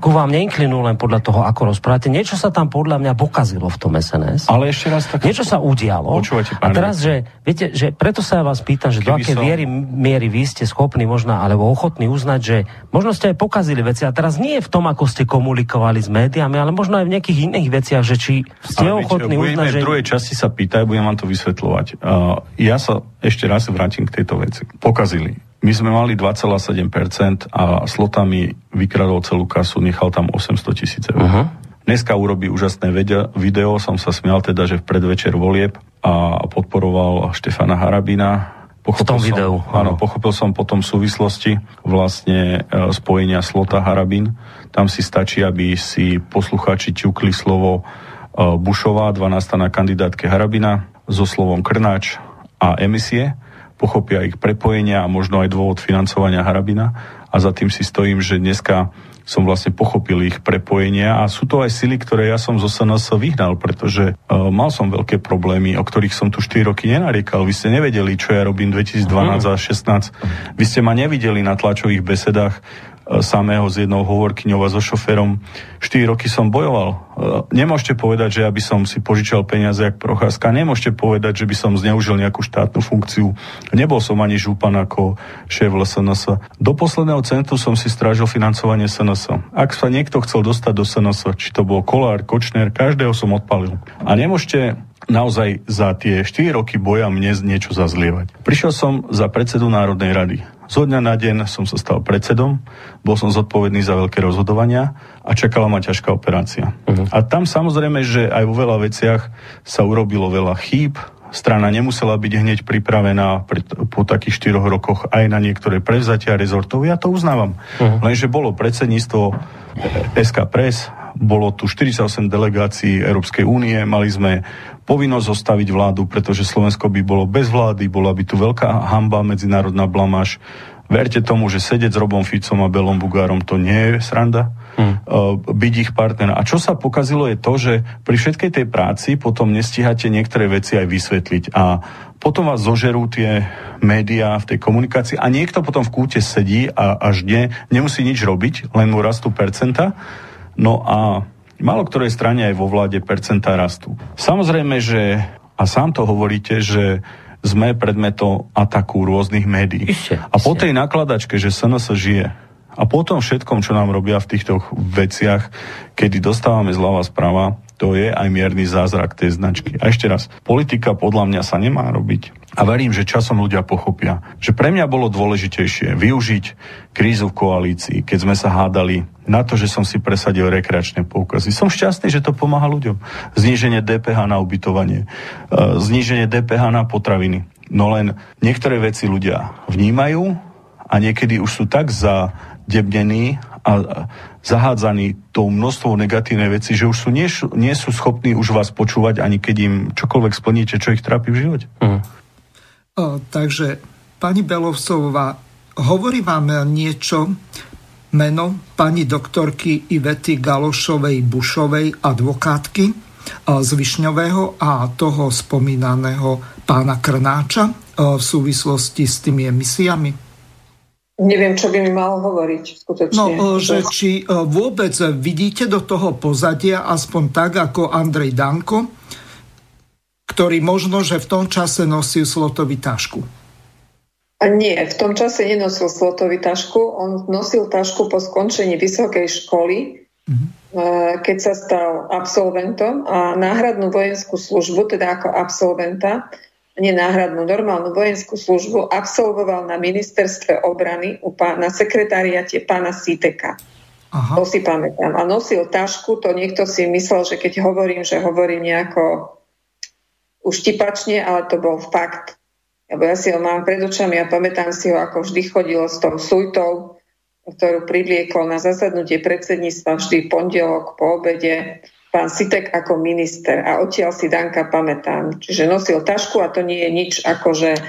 ku vám neinklinujú len podľa toho, ako rozprávate. Niečo sa tam podľa mňa pokazilo v tom es en es. Ale ešte raz tak... Niečo sa udialo. Počúvate, páne. A teraz, že, viete, že preto sa ja vás pýtam, že Keby do akej som... viery, miery vy ste schopní možno, alebo ochotní uznať, že možno ste aj pokazili veci. A teraz nie je v tom, ako ste komunikovali s médiami, ale možno aj v nejakých iných veciach, že či ste ale ochotní viete, uznať, že... Časti sa pýtajú, budem vám to vysvetľovať. Uh, ja sa ešte raz vrátim k tejto veci. Pokazili. My sme mali dva celé sedem percenta a Slota mi vykradol celú kasu, nechal tam osemsto tisíc eur. Uh-huh. Dneska urobí úžasné video, som sa smial teda, že v predvečer volieb a podporoval Štefana Harabina. Pochopil v tom som, videu. Áno, pochopil som potom súvislosti vlastne e, spojenia Slota Harabin. Tam si stačí, aby si poslucháči ťukli slovo Búšová, dvanásta na kandidátke Harabina, so slovom Krnáč a emisie, pochopia ich prepojenia a možno aj dôvod financovania Harabina a za tým si stojím, že dneska som vlastne pochopil ich prepojenia a sú to aj sily, ktoré ja som zo es en es vyhnal, pretože uh, mal som veľké problémy, o ktorých som tu štyri roky nenariekal. Vy ste nevedeli, čo ja robím dvetisícdvanásť a šestnásť. Vy ste ma nevideli na tlačových besedách samého s jednou hovorkyňou a so šoférom. štyri roky som bojoval. Nemôžete povedať, že ja by som si požičal peniaze jak Procházka. Nemôžete povedať, že by som zneužil nejakú štátnu funkciu. Nebol som ani župan ako šéf es en es. Do posledného centu som si strážil financovanie es en es. Ak sa niekto chcel dostať do es en es, či to bol Kolár, Kočner, každého som odpalil. A nemôžete naozaj za tie štyri roky boja mne niečo zazlievať. Prišiel som za predsedu Národnej rady. Zo dňa na deň som sa stal predsedom, bol som zodpovedný za veľké rozhodovania a čakala ma ťažká operácia. Uh-huh. A tam samozrejme, že aj vo veľa veciach sa urobilo veľa chýb, strana nemusela byť hneď pripravená po takých štyroch rokoch aj na niektoré prevzatia rezortov, ja to uznávam. Uh-huh. Lenže bolo predsedníctvo es ká Press, bolo tu štyridsaťosem delegácií Európskej únie, mali sme povinnosť zostaviť vládu, pretože Slovensko by bolo bez vlády, bola by tu veľká hanba, medzinárodná blamáž. Verte tomu, že sedieť s Robom Ficom a Belom Bugárom to nie je sranda. Hmm. Uh, byť ich partner. A čo sa pokazilo je to, že pri všetkej tej práci potom nestíhate niektoré veci aj vysvetliť. A potom vás zožerú tie médiá v tej komunikácii a niekto potom v kúte sedí a až nie, nemusí nič robiť, len mu rastú percenta. No a málo ktorej strane aj vo vláde percentá rastú. Samozrejme, že, a sám to hovoríte, že sme predmetom ataku rôznych médií. Ište, a po tej nakladačke, že es en es žije, a po tom všetkom, čo nám robia v týchto veciach, kedy dostávame zľava správa, to je aj mierny zázrak tej značky. A ešte raz, politika podľa mňa sa nemá robiť. A verím, že časom ľudia pochopia, že pre mňa bolo dôležitejšie využiť krízu v koalícii, keď sme sa hádali na to, že som si presadil rekreačné poukazy. Som šťastný, že to pomáha ľuďom. Zníženie dé pé há na ubytovanie, zníženie dé pé há na potraviny. No len niektoré veci ľudia vnímajú a niekedy už sú tak zadebnení a zahádzaní tou množstvou negatívnej veci, že už sú, nie, nie sú schopní už vás počúvať, ani keď im čokoľvek splníte, čo ich trápi v živote. Mhm. O, takže, pani Belousovová, hovorí vám niečo meno pani doktorky Ivety Galošovej-Búšovej, advokátky z Višňového a toho spomínaného pána Krnáča v súvislosti s tými emisiami? Neviem, čo by mi malo hovoriť skutočne. No, že či vôbec vidíte do toho pozadia, aspoň tak ako Andrej Danko, ktorý možno, že v tom čase nosil Slotovi tašku. Nie, v tom čase nenosil Slotovi tašku. On nosil tašku po skončení vysokej školy, mm-hmm. keď sa stal absolventom a náhradnú vojenskú službu, teda ako absolventa, nenáhradnú, normálnu vojenskú službu, absolvoval na ministerstve obrany u pána, na sekretariate pána Siteka. Aha. To si pamätám. A nosil tašku, to niekto si myslel, že keď hovorím, že hovorím nejako uštipačne, ale to bol fakt. Lebo ja si ho mám pred očami a pamätám si ho, ako vždy chodilo s tou sujtou, ktorú privliekol na zasadnutie predsedníctva vždy pondelok po obede pán Sitek ako minister. A odtiaľ si Danka pamätám. Čiže nosil tašku a to nie je nič akože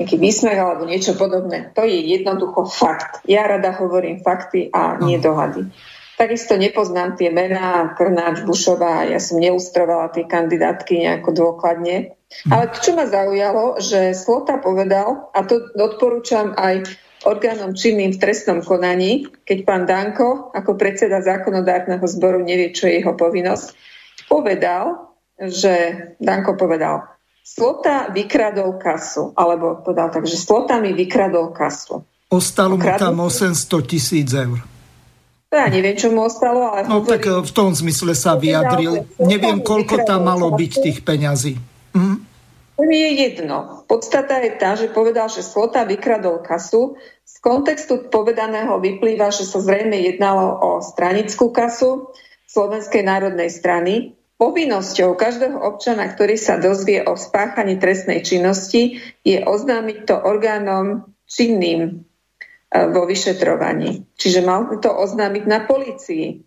nejaký výsmeh alebo niečo podobné. To je jednoducho fakt. Ja rada hovorím fakty a nie dohady. Takisto nepoznám tie mená Krnáč, Bušová, ja som neustrovala tie kandidátky nejako dôkladne. Ale čo ma zaujalo, že Slota povedal, a to odporúčam aj orgánom činným v trestnom konaní, keď pán Danko ako predseda zákonodárneho zboru nevie, čo je jeho povinnosť, povedal, že Danko povedal, Slota vykradol kasu, alebo povedal tak, že Slota mi vykradol kasu. Ostalo mu tam osemsto tisíc eur. Ja neviem, čo mu ostalo, ale... No tak v tom zmysle sa vyjadril. Neviem, koľko tam malo byť tých peňazí. Hm? To mi je jedno. Podstata je tá, že povedal, že Slota vykradol kasu. Z kontextu povedaného vyplýva, že sa zrejme jednalo o stranickú kasu Slovenskej národnej strany. Povinnosťou každého občana, ktorý sa dozvie o spáchaní trestnej činnosti, je oznámiť to orgánom činným vo vyšetrovaní. Čiže mal to oznámiť na polícii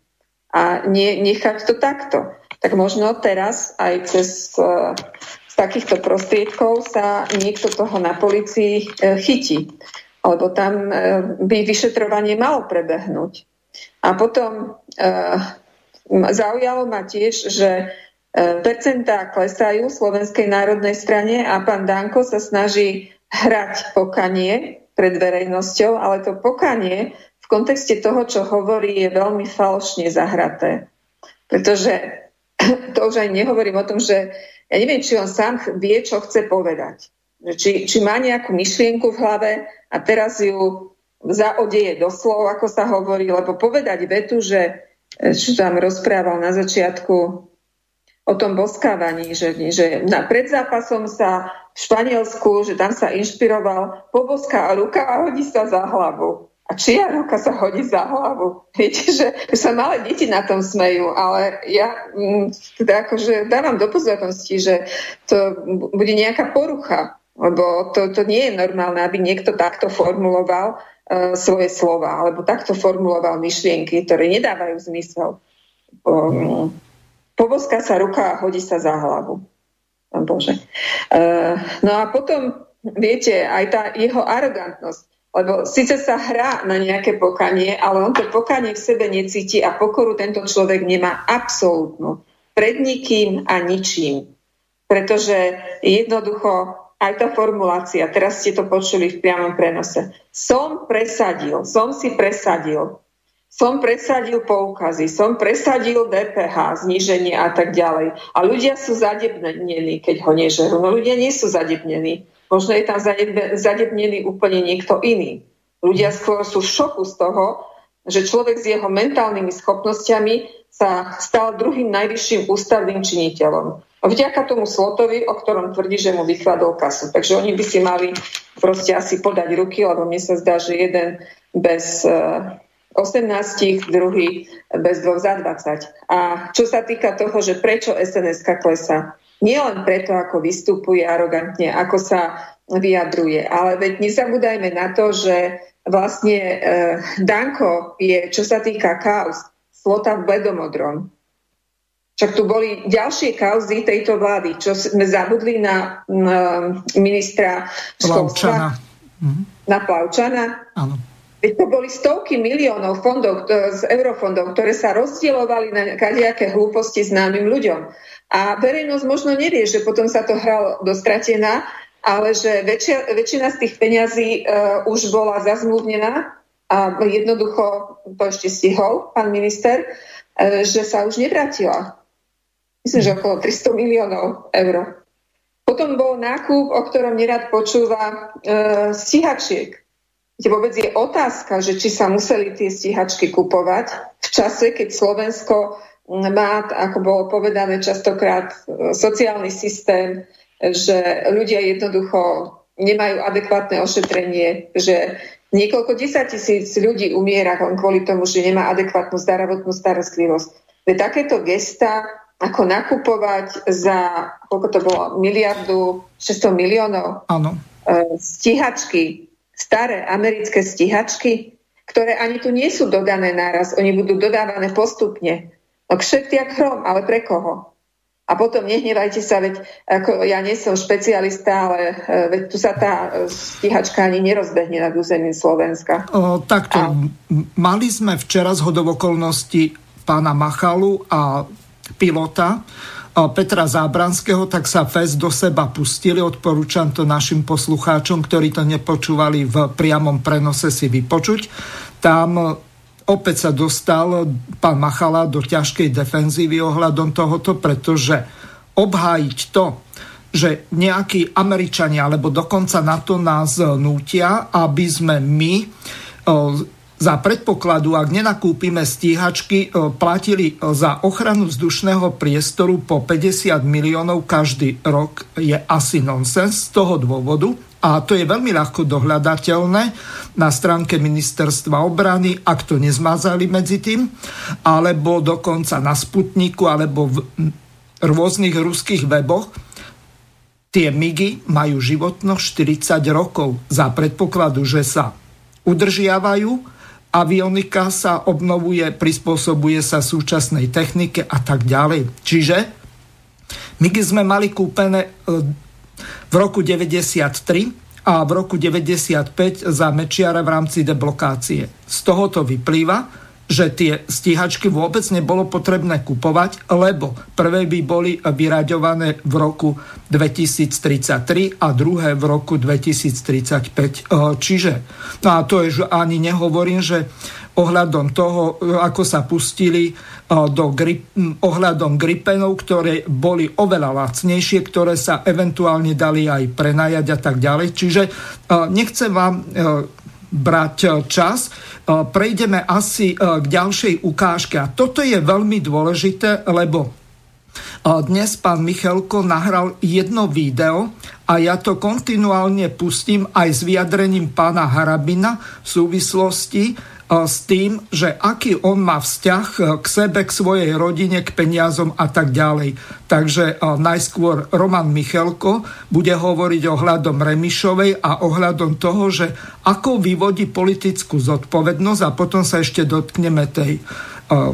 a nie, nechať to takto. Tak možno teraz aj cez uh, z takýchto prostriedkov sa niekto toho na polícii uh, chytí. Lebo tam uh, by vyšetrovanie malo prebehnúť. A potom uh, zaujalo ma tiež, že uh, percentá klesajú v Slovenskej národnej strane a pán Danko sa snaží hrať pokanie pred verejnosťou, ale to pokanie v kontexte toho, čo hovorí, je veľmi falošne zahraté. Pretože to už aj nehovorím o tom, že ja neviem, či on sám vie, čo chce povedať. Či, či má nejakú myšlienku v hlave a teraz ju zaodeje do slov, ako sa hovorí, lebo povedať vetu, že čo tam rozprával na začiatku o tom boskávaní, že, že na, pred zápasom sa v Španielsku, že tam sa inšpiroval, poboská ruka a hodí sa za hlavu. A čia ruka sa hodí za hlavu? Viete, že sa malé deti na tom smejú, ale ja m, teda akože dávam do pozornosti, že to bude nejaká porucha, lebo to, to nie je normálne, aby niekto takto formuloval e, svoje slova, alebo takto formuloval myšlienky, ktoré nedávajú zmysel. Um, Poboská sa ruka a hodí sa za hlavu. Pán Bože. Uh, no a potom, viete, aj tá jeho arogantnosť, lebo síce sa hrá na nejaké pokanie, ale on to pokanie v sebe necíti a pokoru tento človek nemá absolútnu. Pred nikým a ničím. Pretože jednoducho aj tá formulácia, teraz ste to počuli v priamom prenose. Som presadil, som si presadil. Som presadil poukazy, som presadil dé pé há, zníženie a tak ďalej. A ľudia sú zadebnení, keď ho nežerú. No ľudia nie sú zadebnení. Možno je tam zadebnený úplne niekto iný. Ľudia skôr sú v šoku z toho, že človek s jeho mentálnymi schopnosťami sa stal druhým najvyšším ústavným činiteľom. Vďaka tomu Slotovi, o ktorom tvrdí, že mu vykladol kasu. Takže oni by si mali proste asi podať ruky, lebo mne sa zdá, že jeden bez osemnástich, druhý bez dvoch za dvadsať. A čo sa týka toho, že prečo es en eska klesá, nie len preto, ako vystupuje arogantne, ako sa vyjadruje, ale veď nezabúdajme na to, že vlastne e, Danko je, čo sa týka kauz, Slota v bledomodrom. Však tu boli ďalšie kauzy tejto vlády, čo sme zabudli na mm, ministra školstva. Mm. Na Plavčana. Áno. Veď to boli stovky miliónov fondov, z eurofondov, ktoré sa rozdielovali na kadejaké hlúposti známym ľuďom. A verejnosť možno nevie, že potom sa to hralo do stratená, ale že väčšia, väčšina z tých peňazí e, už bola zazmluvnená a jednoducho to ešte stihol pán minister, e, že sa už nevrátila. Myslím, že okolo tristo miliónov eur. Potom bol nákup, o ktorom nerad počúva e, stíhačiek. Kde vôbec je otázka, že či sa museli tie stíhačky kupovať v čase, keď Slovensko má, ako bolo povedané častokrát, sociálny systém, že ľudia jednoducho nemajú adekvátne ošetrenie, že niekoľko desaťtisíc ľudí umiera kvôli tomu, že nemá adekvátnu zdravotnú starostlivosť. Veď takéto gesta, ako nakupovať za, koľko to bolo, miliardu, šesťsto miliónov, áno, stíhačky, staré americké stíhačky, ktoré ani tu nie sú dodané naraz, oni budú dodávané postupne. No kšeft jak hrom, ale pre koho? A potom nehnevajte sa, veď ako ja nie som špecialista, ale veď tu sa tá stíhačka ani nerozbehne nad územím Slovenska. O, takto, a... mali sme včera zhodou okolností pána Machalu a pilota Petra Zábranského, tak sa fest do seba pustili. Odporúčam to našim poslucháčom, ktorí to nepočúvali v priamom prenose, si vypočuť. Tam opäť sa dostal pán Machala do ťažkej defenzívy ohľadom tohoto, pretože obhájiť to, že nejakí Američania alebo dokonca NATO nás nútia, aby sme my za predpokladu, ak nenakúpime stíhačky, platili za ochranu vzdušného priestoru po päťdesiat miliónov každý rok, je asi nonsens z toho dôvodu. A to je veľmi ľahko dohľadateľné na stránke ministerstva obrany, ak to nezmazali medzi tým, alebo dokonca na Sputniku, alebo v rôznych ruských weboch. Tie migy majú životnosť štyridsať rokov za predpokladu, že sa udržiavajú. Avionika sa obnovuje, prispôsobuje sa súčasnej technike a tak ďalej. Čiže my keď sme mali kúpené v roku deväťdesiattri a v roku deväťdesiatpäť za Mečiara v rámci deblokácie. Z tohoto vyplýva, že tie stíhačky vôbec nebolo potrebné kupovať, lebo prvé by boli vyraďované v roku dvetisíctridsaťtri a druhé v roku dvetisíctridsaťpäť. Čiže, no a to je, že ani nehovorím, že ohľadom toho, ako sa pustili do grip, ohľadom Gripenov, ktoré boli oveľa lacnejšie, ktoré sa eventuálne dali aj prenajať a tak ďalej. Čiže nechcem vám brať čas. Prejdeme asi k ďalšej ukážke. A toto je veľmi dôležité, lebo dnes pán Michalko nahral jedno video a ja to kontinuálne pustím aj s vyjadrením pána Harabina v súvislosti s tým, že aký on má vzťah k sebe, k svojej rodine, k peniazom a tak ďalej. Takže najskôr Roman Michalko bude hovoriť ohľadom Remišovej a ohľadom toho, že ako vyvodí politickú zodpovednosť a potom sa ešte dotkneme tej uh,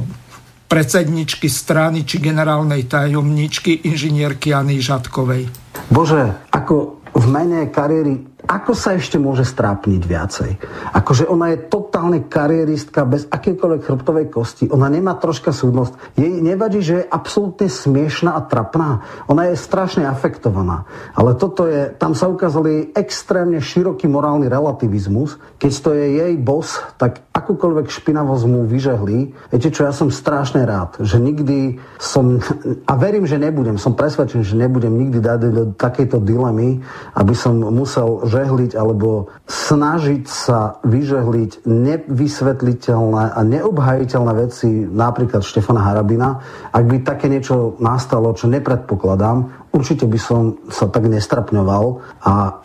predsedničky strany či generálnej tajomničky inžinierky Anny Žatkovej. Bože, ako v mene kariéry ako sa ešte môže strápniť viacej? Akože ona je totálne karieristka bez akýkoľvek chrbtovej kosti. Ona nemá troška súdnosť. Jej nevadí, že je absolútne smiešná a trapná. Ona je strašne afektovaná. Ale toto je, tam sa ukázal jej extrémne široký morálny relativizmus. Keď to je jej boss, tak akúkoľvek špinavosť mu vyžehli. Viete čo, ja som strašne rád, že nikdy som, a verím, že nebudem, som presvedčený, že nebudem nikdy dať do takejto dilemy, aby som musel žehliť alebo snažiť sa vyžehliť nevysvetliteľné a neobhajiteľné veci, napríklad Štefana Harabina. Ak by také niečo nastalo, čo nepredpokladám, určite by som sa tak nestrapňoval a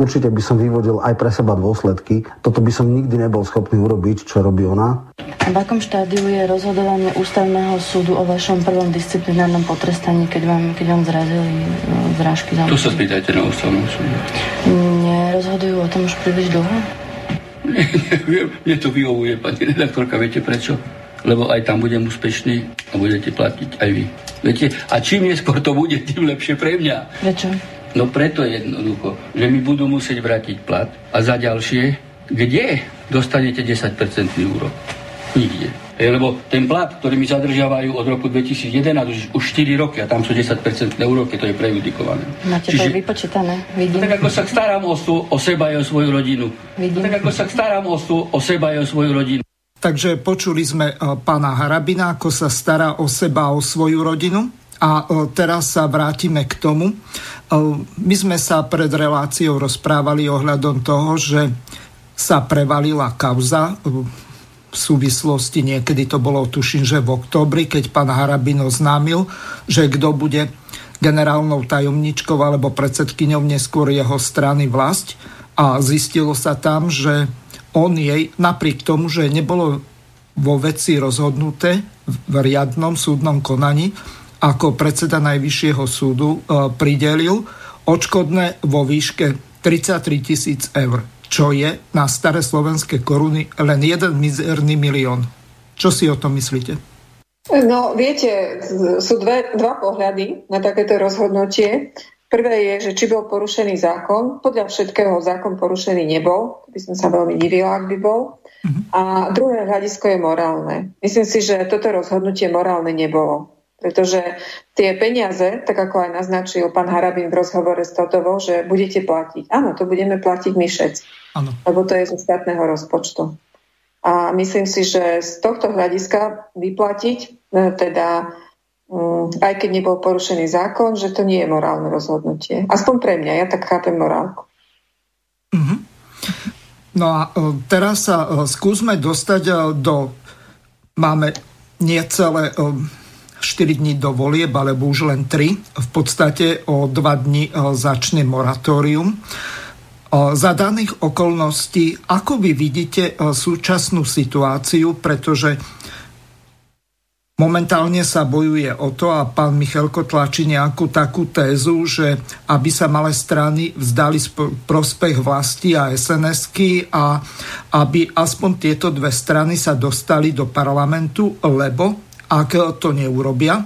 určite by som vyvodil aj pre seba dôsledky. Toto by som nikdy nebol schopný urobiť, čo robí ona. V akom štádiu je rozhodovanie ústavného súdu o vašom prvom disciplinárnom potrestaní, keď vám, keď vám zrazili zrážky? Tu sa spýtajte na ústavnom súdu. Nerozhodujú o tom už príliš dlho? Neviem, mne to vyhovuje, pani redaktorka, viete prečo? Lebo aj tam budem úspešný a budete platiť aj vy. Viete, a čím neskôr to bude, tým lepšie pre mňa. Prečo? No preto jednoducho, že mi budú musieť vrátiť plat a za ďalšie, kde dostanete desať percent úrok? Nikde. Lebo ten plat, ktorý mi zadržiavajú od roku dvetisícjedenásť, už štyri roky a tam sú desať percent úroky, to je prejudikované. Máte čiže to vypočítané, vidím. Tak ako sa starám o, o seba a o svoju rodinu. Vidím. Tak ako sa starám o, o seba a o svoju rodinu. Takže počuli sme pána Harabina, ako sa stará o seba a o svoju rodinu. A teraz sa vrátime k tomu. My sme sa pred reláciou rozprávali ohľadom toho, že sa prevalila kauza v súvislosti, niekedy to bolo, tuším, že v októbri, keď pán Harabin oznámil, že kto bude generálnou tajomničkou alebo predsedkyňou neskôr jeho strany Vlasť. A zistilo sa tam, že on jej, napriek tomu, že nebolo vo veci rozhodnuté v riadnom súdnom konaní, ako predseda Najvyššieho súdu e, pridelil odškodné vo výške tridsaťtri tisíc eur, čo je na staré slovenské koruny len jeden mizerný milión. Čo si o tom myslíte? No, viete, sú dve, dva pohľady na takéto rozhodnutie. Prvé je, že či bol porušený zákon. Podľa všetkého zákon porušený nebol. By som sa veľmi divila, ak by bol. Uh-huh. A druhé hľadisko je morálne. Myslím si, že toto rozhodnutie morálne nebolo. Pretože tie peniaze, tak ako aj naznačil pán Harabin v rozhovore s Totovou, že budete platiť. Áno, to budeme platiť my všetci. Áno. Lebo to je zo štátneho rozpočtu. A myslím si, že z tohto hľadiska vyplatiť, teda aj keď nebol porušený zákon, že to nie je morálne rozhodnutie. Aspoň pre mňa, ja tak chápem morálku. Mm-hmm. No a teraz sa skúsme dostať do... Máme niecelé štyri dni do volieb, alebo už len tri. V podstate o dva dni začne moratórium. Za daných okolností, ako vy vidíte súčasnú situáciu, pretože momentálne sa bojuje o to a pán Michalko tlačí nejakú takú tézu, že aby sa malé strany vzdali prospech Vlasti a es en esky a aby aspoň tieto dve strany sa dostali do parlamentu, lebo ak to neurobia,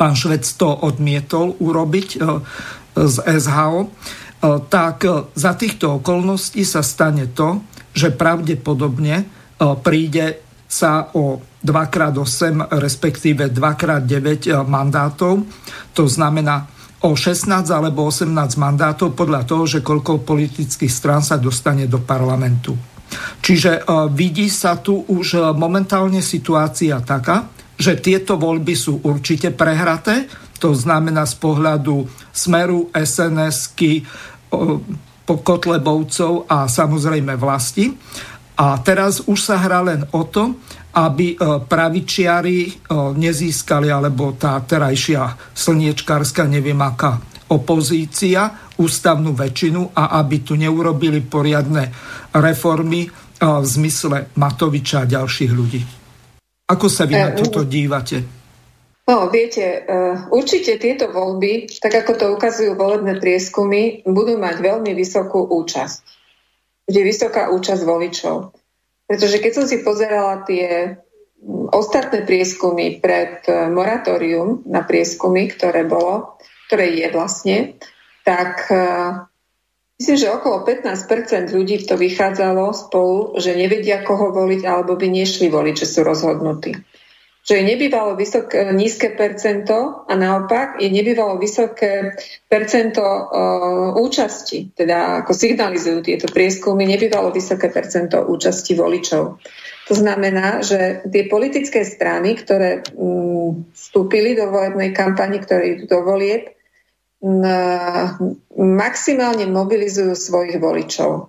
pán Švec to odmietol urobiť z es há o, tak za týchto okolností sa stane to, že pravdepodobne príde sa o dva krát osem, respektíve dva krát deväť mandátov. To znamená o šestnásť alebo osemnásť mandátov podľa toho, že koľko politických strán sa dostane do parlamentu. Čiže vidí sa tu už momentálne situácia taká, že tieto voľby sú určite prehraté, to znamená z pohľadu Smeru, es en esky, Kotlebovcov a samozrejme Vlasti. A teraz už sa hrá len o to, aby pravičiari nezískali, alebo tá terajšia slniečkárska, neviem aká opozícia, ústavnú väčšinu a aby tu neurobili poriadne reformy v zmysle Matoviča a ďalších ľudí. Ako sa vy na toto dívate? No, viete, určite tieto voľby, tak ako to ukazujú volebné prieskumy, budú mať veľmi vysokú účasť. Bude vysoká účasť voličov. Pretože keď som si pozerala tie ostatné prieskumy pred moratórium na prieskumy, ktoré bolo, ktoré je vlastne, tak myslím, že okolo pätnásť percent ľudí to vychádzalo spolu, že nevedia, koho voliť, alebo by nešli voliť, že sú rozhodnutí. čo je nebývalo vysoké, nízke percento a naopak je nebývalo vysoké percento e, účasti, teda ako signalizujú tieto prieskumy, nebývalo vysoké percento účasti voličov. To znamená, že tie politické strany, ktoré m, vstúpili do volebnej kampane, ktoré idú do volieb, m, maximálne mobilizujú svojich voličov.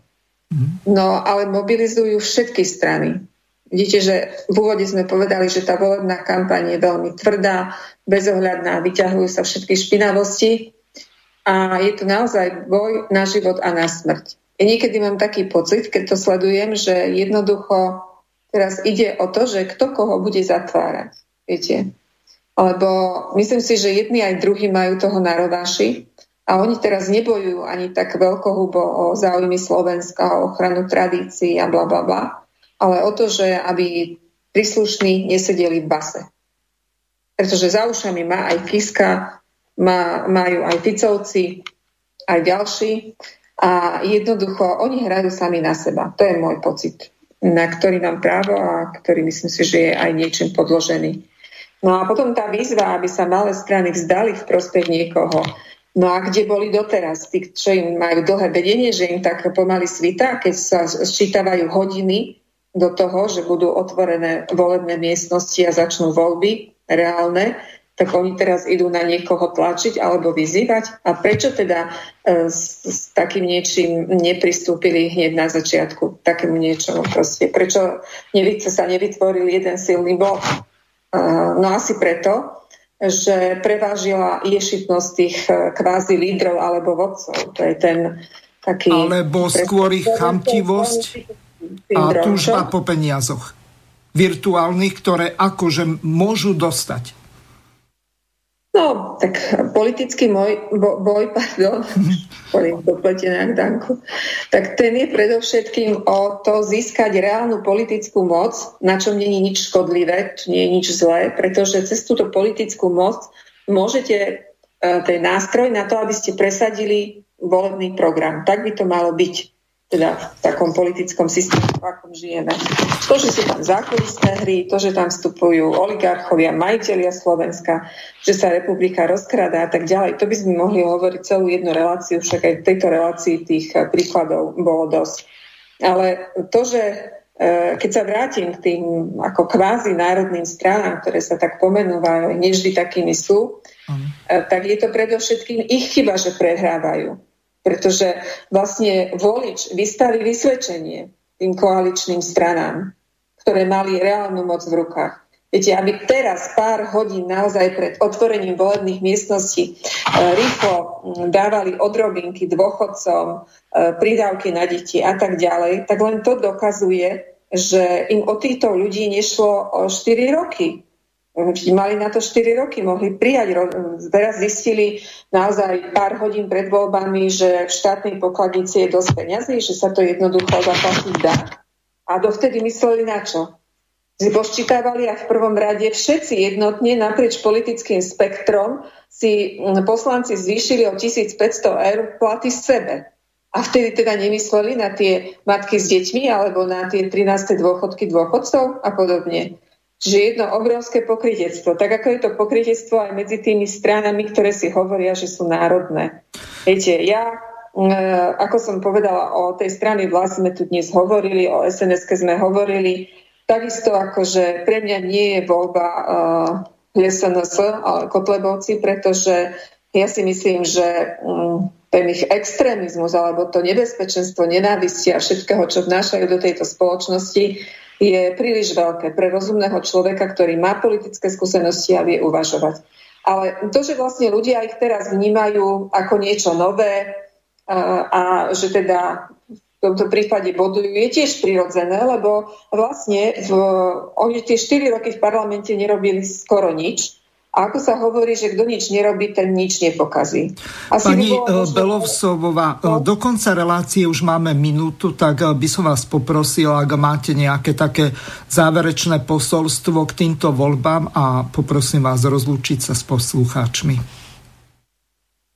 No, ale mobilizujú všetky strany. Vidíte, že v úvode sme povedali, že tá volebná kampaň je veľmi tvrdá, bezohľadná, vyťahujú sa všetky špinavosti a je to naozaj boj na život a na smrť. Ja niekedy mám taký pocit, keď to sledujem, že jednoducho teraz ide o to, že kto koho bude zatvárať. Viete? Lebo myslím si, že jedni aj druhí majú toho na rováši a oni teraz nebojujú ani tak veľkohubo o záujmy Slovenska, o ochranu tradícií a bla bla bla, ale o to, že aby príslušní nesedeli v base. Pretože za ušami má aj Kiska, má, majú aj Ficovci, aj ďalší. A jednoducho, oni hrajú sami na seba. To je môj pocit, na ktorý mám právo a ktorý myslím si, že je aj niečím podložený. No a potom tá výzva, aby sa malé strany vzdali v prospech niekoho. No a kde boli doteraz? Tí, čo im majú dlhé vedenie, že im tak pomaly svitá, keď sa sčítavajú hodiny do toho, že budú otvorené volebné miestnosti a začnú voľby reálne, tak oni teraz idú na niekoho tlačiť alebo vyzývať. A prečo teda e, s, s takým niečím nepristúpili hneď na začiatku k takému niečomu proste? Prečo nevytvoril, sa nevytvoril jeden silný blok? E, no asi preto, že prevážila ješitnosť tých kvázi lídrov alebo vodcov. To je ten taký... Alebo skôr ich chamtivosť a túžba po peniazoch virtuálnych, ktoré akože môžu dostať. No, tak politický môj bo, boj, pardon, boli dopletené, Danko, tak ten je predovšetkým o to získať reálnu politickú moc, na čom nie je nič škodlivé, nie je nič zlé, pretože cez túto politickú moc môžete, ten nástroj na to, aby ste presadili volebný program. Tak by to malo byť. Teda v takom politickom systéme, v akom žijeme. To, že sú tam zákulisné hry, to, že tam vstupujú oligarchovia, majitelia Slovenska, že sa republika rozkradá a tak ďalej, to by sme mohli hovoriť celú jednu reláciu, však aj v tejto relácii tých príkladov bolo dosť. Ale to, že keď sa vrátim k tým ako kvázi národným stranám, ktoré sa tak pomenúvajú, nevždy takými sú, tak je to predovšetkým ich chyba, že prehrávajú. Pretože vlastne volič vystaví vysvedčenie tým koaličným stranám, ktoré mali reálnu moc v rukách. Viete, aby teraz pár hodín naozaj pred otvorením volebných miestností rýchlo dávali odrobinky dôchodcom, prídavky na deti a tak ďalej, tak len to dokazuje, že im o týchto ľudí nešlo o štyri roky. Mali na to štyri roky, mohli prijať. Teraz zistili naozaj pár hodín pred voľbami, že v štátnej pokladnici je dosť peňazí, že sa to jednoducho zaplatiť dá. A dovtedy mysleli na čo? Zpočítavali a v prvom rade všetci jednotne naprieč politickým spektrom si poslanci zvýšili o tisícpäťsto eur platy z sebe. A vtedy teda nemysleli na tie matky s deťmi alebo na tie trináste dôchodky dôchodcov a podobne. Že jedno obrovské pokrytectvo. Tak ako je to pokrytectvo aj medzi tými stranami, ktoré si hovoria, že sú národné. Viete, ja, e, ako som povedala, o tej strane Vlasť sme tu dnes hovorili, o es en eske sme hovorili. Takisto akože pre mňa nie je voľba e, es en es, ale Kotlebovci, pretože ja si myslím, že m, ten ich extrémizmus alebo to nebezpečenstvo nenávisti a všetkého, čo vnášajú do tejto spoločnosti, je príliš veľké pre rozumného človeka, ktorý má politické skúsenosti a vie uvažovať. Ale to, že vlastne ľudia ich teraz vnímajú ako niečo nové a, a že teda v tomto prípade bodujú, je tiež prirodzené, lebo vlastne v, oni tie štyri roky v parlamente nerobili skoro nič. A ako sa hovorí, že kto nič nerobí, ten nič nepokazí. Asi Pani možno... Belousovová, no? Do konca relácie už máme minútu, tak by som vás poprosil, ak máte nejaké také záverečné posolstvo k týmto voľbám a poprosím vás rozlúčiť sa s poslucháčmi.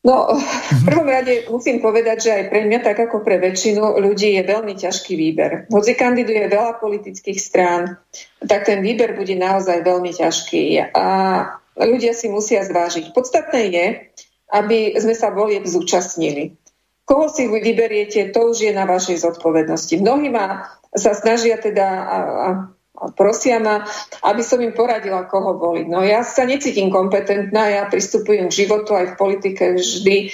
No, v prvom rade musím povedať, že aj pre mňa, tak ako pre väčšinu ľudí, je veľmi ťažký výber. Hoci kandiduje veľa politických strán, tak ten výber bude naozaj veľmi ťažký a ľudia si musia zvážiť. Podstatné je, aby sme sa volieb zúčastnili. Koho si vy vyberiete, to už je na vašej zodpovednosti. Mnohí ma sa snažia teda... A, a, prosia ma, aby som im poradila, koho voliť. No ja sa necítim kompetentná, ja pristupujem k životu aj v politike vždy e,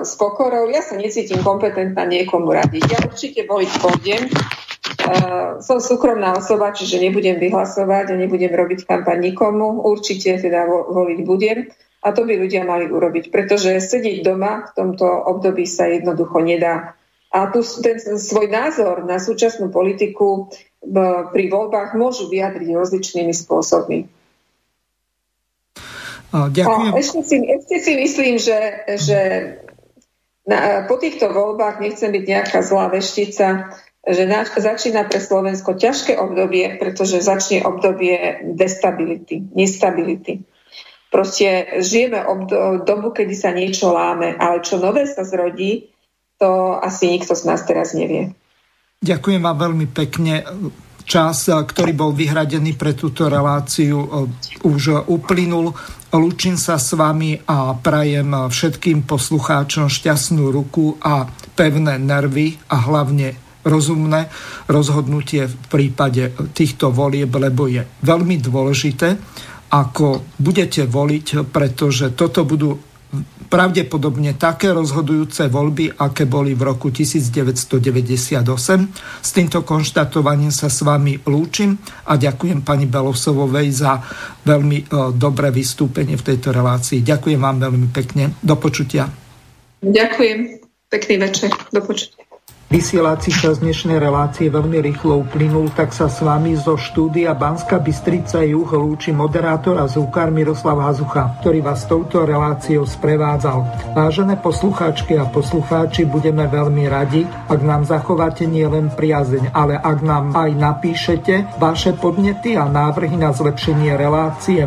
s pokorou. Ja sa necítim kompetentná niekomu radiť. Ja určite voliť pôjdem. E, som súkromná osoba, čiže nebudem vyhlasovať a nebudem robiť kampaň nikomu. Určite teda vo, voliť budem. A to by ľudia mali urobiť, pretože sedieť doma v tomto období sa jednoducho nedá. A tu ten svoj názor na súčasnú politiku pri voľbách môžu vyjadriť rozličnými spôsobmi. A ďakujem. A ešte, si, ešte si myslím, že, že na, po týchto voľbách, nechcem byť nejaká zlá veštica, že na, začína pre Slovensko ťažké obdobie, pretože začne obdobie destability, nestability. Proste žijeme obdo, dobu, kedy sa niečo láme, ale čo nové sa zrodí, to asi nikto z nás teraz nevie. Ďakujem vám veľmi pekne. Čas, ktorý bol vyhradený pre túto reláciu, už uplynul. Lúčim sa s vami a prajem všetkým poslucháčom šťastnú ruku a pevné nervy a hlavne rozumné rozhodnutie v prípade týchto volieb, lebo je veľmi dôležité, ako budete voliť, pretože toto budú pravdepodobne také rozhodujúce voľby, aké boli v roku devätnásťstodeväťdesiatosem. S týmto konštatovaním sa s vami lúčim a ďakujem pani Belousovovej za veľmi dobré vystúpenie v tejto relácii. Ďakujem vám veľmi pekne. Do počutia. Ďakujem. Pekný večer. Do počutia. Vysielací čas dnešnej relácie veľmi rýchlo uplynul, tak sa s vami zo štúdia Banská Bystrica Juh lúči moderátor a zvukár Miroslav Hazucha, ktorý vás touto reláciou sprevádzal. Vážené poslucháčky a poslucháči, budeme veľmi radi, ak nám zachováte nielen priazeň, ale ak nám aj napíšete vaše podnety a návrhy na zlepšenie relácie,